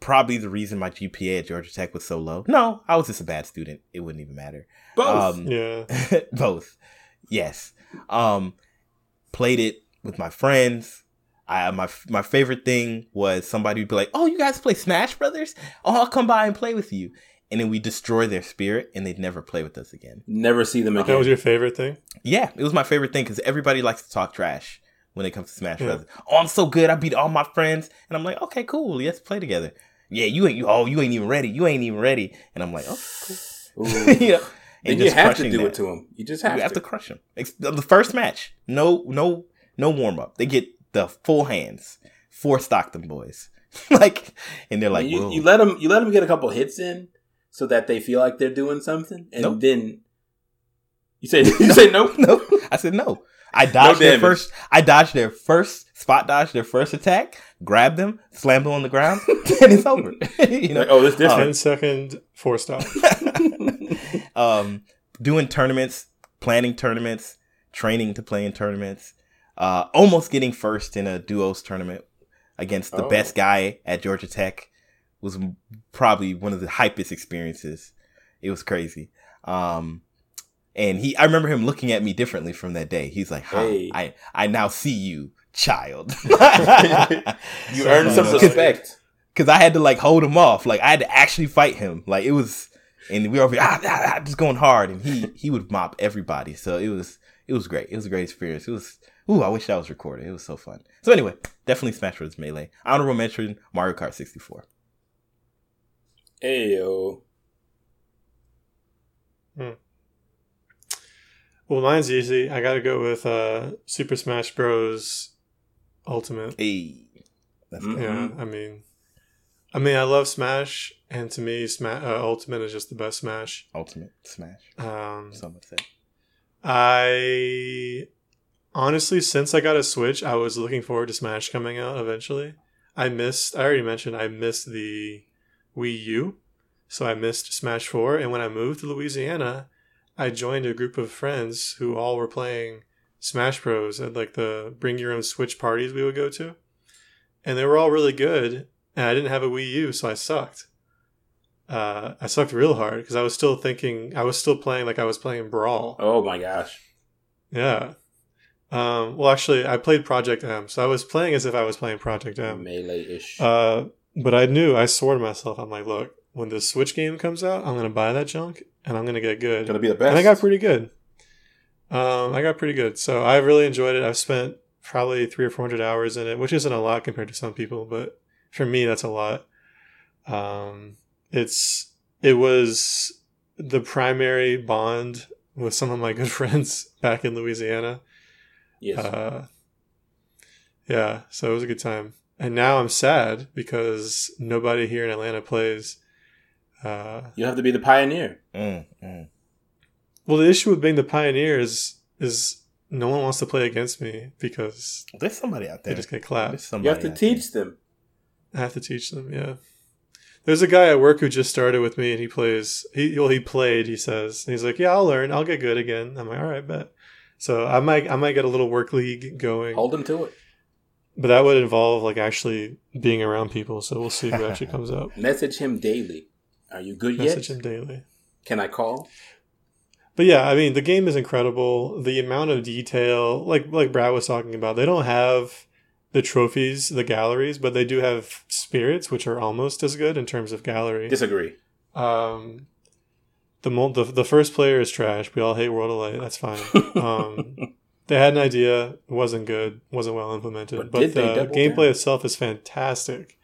Probably the reason my GPA at Georgia Tech was so low. No, I was just a bad student. It wouldn't even matter. Both. Yeah. Both. Yes. Played it with my friends. My favorite thing was somebody would be like, "Oh, you guys play Smash Brothers? Oh, I'll come by and play with you." And then we destroy their spirit, and they'd never play with us again. Never see them again. That was your favorite thing? Yeah, it was my favorite thing because everybody likes to talk trash when it comes to Smash Brothers. Oh, I'm so good. I beat all my friends. And I'm like, okay, cool. Let's play together. Yeah, you ain't even ready. You ain't even ready. And I'm like, oh, cool. You know? And you have to do it to them. You just have to. You have to crush them. The first match, no warm-up. They get the full hands. Four stock them boys. And they're like, and you let them get a couple hits in. So that they feel like they're doing something, and then you say no, no. I said no. I dodged their first. I dodged their first spot. Dodged their first attack. Grabbed them, slammed them on the ground, and it's over. You know, like, oh, this different. 10-second four stop. Doing tournaments, planning tournaments, training to play in tournaments. Almost getting first in a duos tournament against the best guy at Georgia Tech. Was probably one of the hypest experiences. It was crazy. And I remember him looking at me differently from that day. He's like, hey. I now see you, child. You earned some respect. Because I had to hold him off. I had to actually fight him. It was, and we were over here, just going hard. And he would mop everybody. So it was great. It was a great experience. It was, I wish that was recorded. It was so fun. So anyway, definitely Smash Bros. Melee. Honorable mention, Mario Kart 64. Ayo. Well, mine's easy. I gotta go with Super Smash Bros. Ultimate. Hey, that's good. Yeah, I mean, I love Smash, and to me, Ultimate is just the best Smash. Ultimate Smash. Some would say. I honestly, since I got a Switch, I was looking forward to Smash coming out eventually. I already mentioned, I missed the Wii U, so I missed Smash 4, and when I moved to Louisiana, I joined a group of friends who all were playing Smash Bros at the bring your own Switch parties we would go to, and they were all really good, and I didn't have a Wii U, so I sucked. I sucked real hard because I was still thinking, I was still playing I was playing Brawl. Oh my gosh. Yeah. Well, actually, I played Project M, so I was playing as if I was playing Project M. Melee-ish. But I knew, I swore to myself, I'm like, look, when the Switch game comes out, I'm going to buy that junk, and I'm going to get good. Going to be the best. And I got pretty good. So I really enjoyed it. I've spent probably 300 or 400 hours in it, which isn't a lot compared to some people, but for me, that's a lot. It was the primary bond with some of my good friends back in Louisiana. Yes. Yeah, so it was a good time. And now I'm sad because nobody here in Atlanta plays. You have to be the pioneer. Well, the issue with being the pioneer is no one wants to play against me because there's somebody out there. They just get clapped. You have to teach them. I have to teach them, yeah. There's a guy at work who just started with me, and he plays. He played, he says. And he's like, yeah, I'll learn. I'll get good again. I'm like, all right, bet. So I might get a little work league going. Hold him to it. But that would involve actually being around people, so we'll see who actually comes up. Message him daily. Are you good yet? Message him daily. Can I call? But yeah, the game is incredible. The amount of detail, like Brad was talking about, they don't have the trophies, the galleries, but they do have spirits, which are almost as good in terms of gallery. Disagree. The first player is trash. We all hate World of Light. That's fine. They had an idea. It wasn't good. Wasn't well implemented. But the gameplay itself is fantastic.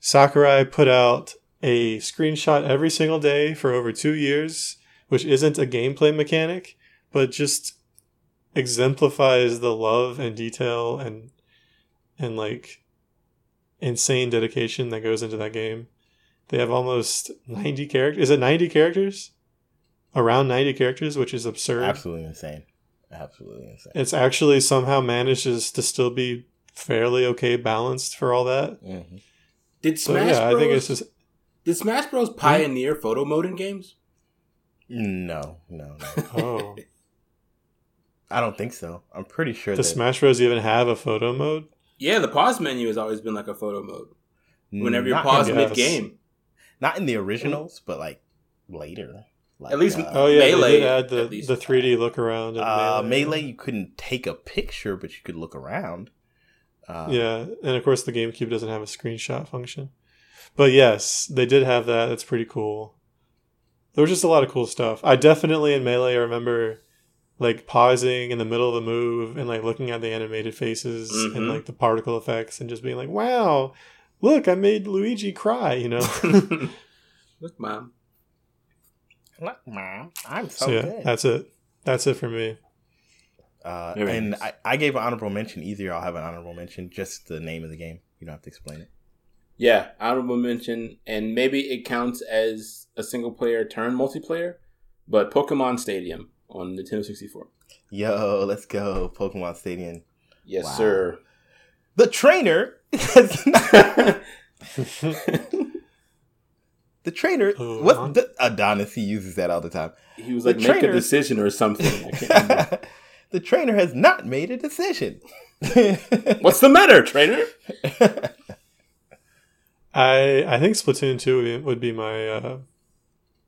Sakurai put out a screenshot every single day for over 2 years, which isn't a gameplay mechanic, but just exemplifies the love and detail and like insane dedication that goes into that game. They have almost 90 characters. Is it 90 characters? Around 90 characters, which is absurd. Absolutely insane. Absolutely insane. It's actually somehow manages to still be fairly okay balanced for all that. Mm-hmm. Did Smash Bros. I think it's just. Did Smash Bros. Pioneer photo mode in games? No. Oh, I don't think so. I'm pretty sure. Does Smash Bros. Even have a photo mode? Yeah, the pause menu has always been like a photo mode. Whenever you're paused mid-game. Not in the originals, but like later. Like, at least Melee. They did add the 3D look around. Melee, you couldn't take a picture, but you could look around. And of course the GameCube doesn't have a screenshot function. But yes, they did have that. That's pretty cool. There was just a lot of cool stuff. I definitely in Melee, I remember like pausing in the middle of the move and like looking at the animated faces and like the particle effects and just being like, wow, look, I made Luigi cry, you know? Look, Mom. Look, Mom. I'm so good. That's it. That's it for me. And I gave an honorable mention. Either I'll have an honorable mention. Just the name of the game. You don't have to explain it. Yeah, honorable mention. And maybe it counts as a single-player turn multiplayer, but Pokemon Stadium on Nintendo 64. Yo, let's go. Pokemon Stadium. Yes, sir. The trainer. The trainer, what the, Adonis, he uses that all the time. He was like, make a decision or something. I can't remember. The trainer has not made a decision. What's the matter, trainer? I think Splatoon 2 would be my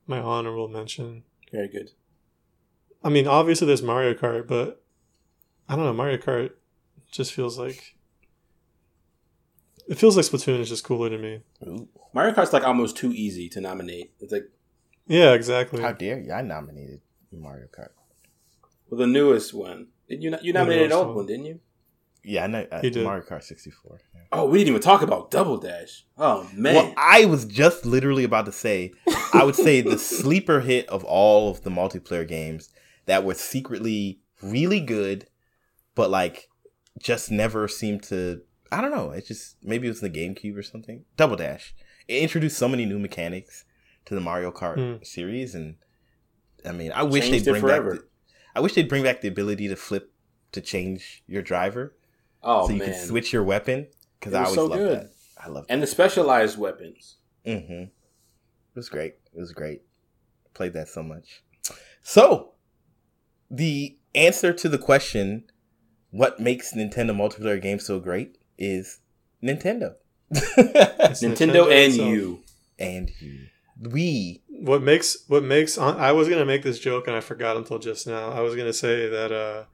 my honorable mention. Very good. I mean, obviously there's Mario Kart, but I don't know. Mario Kart just feels like... It feels like Splatoon is just cooler to me. Ooh. Mario Kart's like almost too easy to nominate. It's like... Yeah, exactly. How dare you? I nominated Mario Kart. Well, the newest one. You nominated an old one, didn't you? Yeah, I know. You did. Mario Kart 64. Yeah. Oh, we didn't even talk about Double Dash. Oh, man. Well, I was just literally about to say, I would say the sleeper hit of all of the multiplayer games that were secretly really good, but like just never seemed to... I don't know. It's just, maybe it was the GameCube or something. Double Dash. It introduced so many new mechanics to the Mario Kart series, and I mean, I wish they'd bring back. I wish they'd bring back the ability to flip to change your driver. Oh, so you can switch your weapon, because I always loved that. I love and the specialized weapons. Mm-hmm. It was great. It was great. I played that so much. So, the answer to the question, what makes Nintendo multiplayer games so great? Is Nintendo. Nintendo and itself. We. What makes I was going to make this joke and I forgot until just now. I was going to say that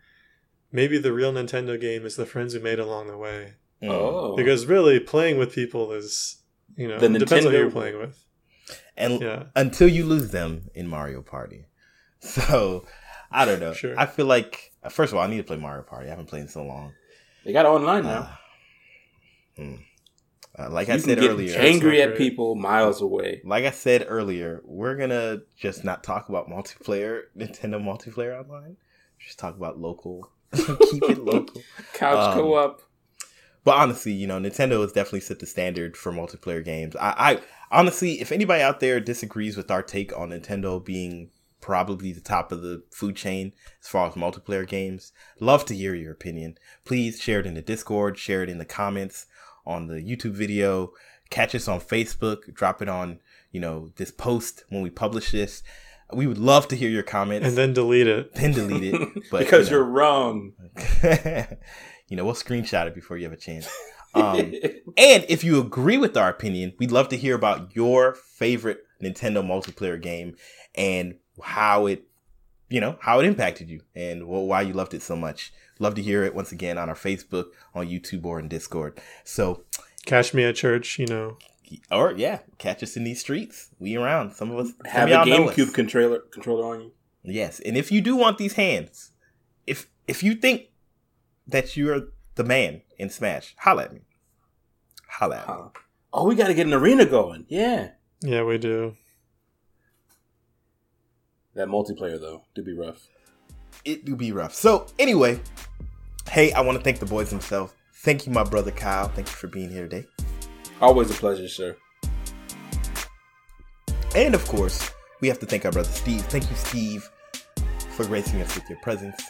maybe the real Nintendo game is the friends we made along the way. Oh. Because really playing with people is, you know, it depends on who you're playing with. And until you lose them in Mario Party. So, I don't know. Sure. I feel like, first of all, I need to play Mario Party. I haven't played in so long. They got online now. Like I said earlier, angry at people miles away. Like I said earlier, we're gonna just not talk about multiplayer, Nintendo multiplayer online. Just talk about local, keep it local, couch co-op. But honestly, you know, Nintendo has definitely set the standard for multiplayer games. I honestly, if anybody out there disagrees with our take on Nintendo being probably the top of the food chain as far as multiplayer games, love to hear your opinion. Please share it in the Discord, share it in the comments on the YouTube video, catch us on Facebook, drop it on, you know, this post when we publish this. We would love to hear your comments. And then delete it. But, because you're wrong. You know, we'll screenshot it before you have a chance. And if you agree with our opinion, we'd love to hear about your favorite Nintendo multiplayer game and how it impacted you and why you loved it so much. Love to hear it once again on our Facebook, on YouTube, or in Discord. So catch me at church, you know, or catch us in these streets. We around. Some of us have a GameCube controller on you. Yes, and if you do want these hands, if if you think that you're the man in Smash, holla at me. Holla at me. Oh, we got to get an arena going. Yeah. Yeah, we do. That multiplayer, though, do be rough. It do be rough. So, anyway, hey, I want to thank the boys themselves. Thank you, my brother Kyle. Thank you for being here today. Always a pleasure, sir. And, of course, we have to thank our brother Steve. Thank you, Steve, for gracing us with your presence.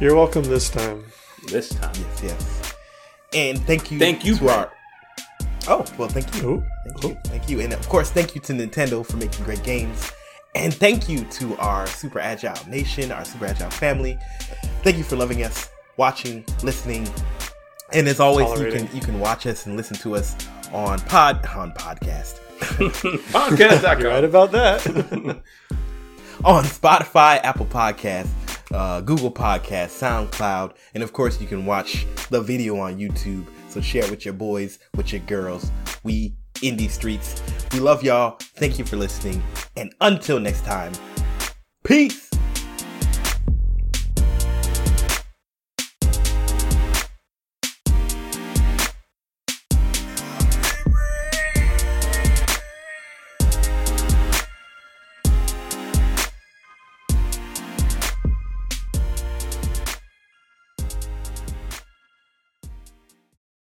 You're welcome this time. This time. Yes, yes. And thank you to our... Oh, well, thank you. Ooh. Thank you. And, of course, thank you to Nintendo for making great games. And thank you to our Super Agile Nation, our Super Agile family. Thank you for loving us, watching, listening. And as always, you can watch us and listen to us on podcast. Podcast.com. You're right about that. On Spotify, Apple Podcasts, Google Podcasts, SoundCloud. And, of course, you can watch the video on YouTube. So share it with your boys, with your girls. We in these streets. We love y'all. Thank you for listening. And until next time, peace.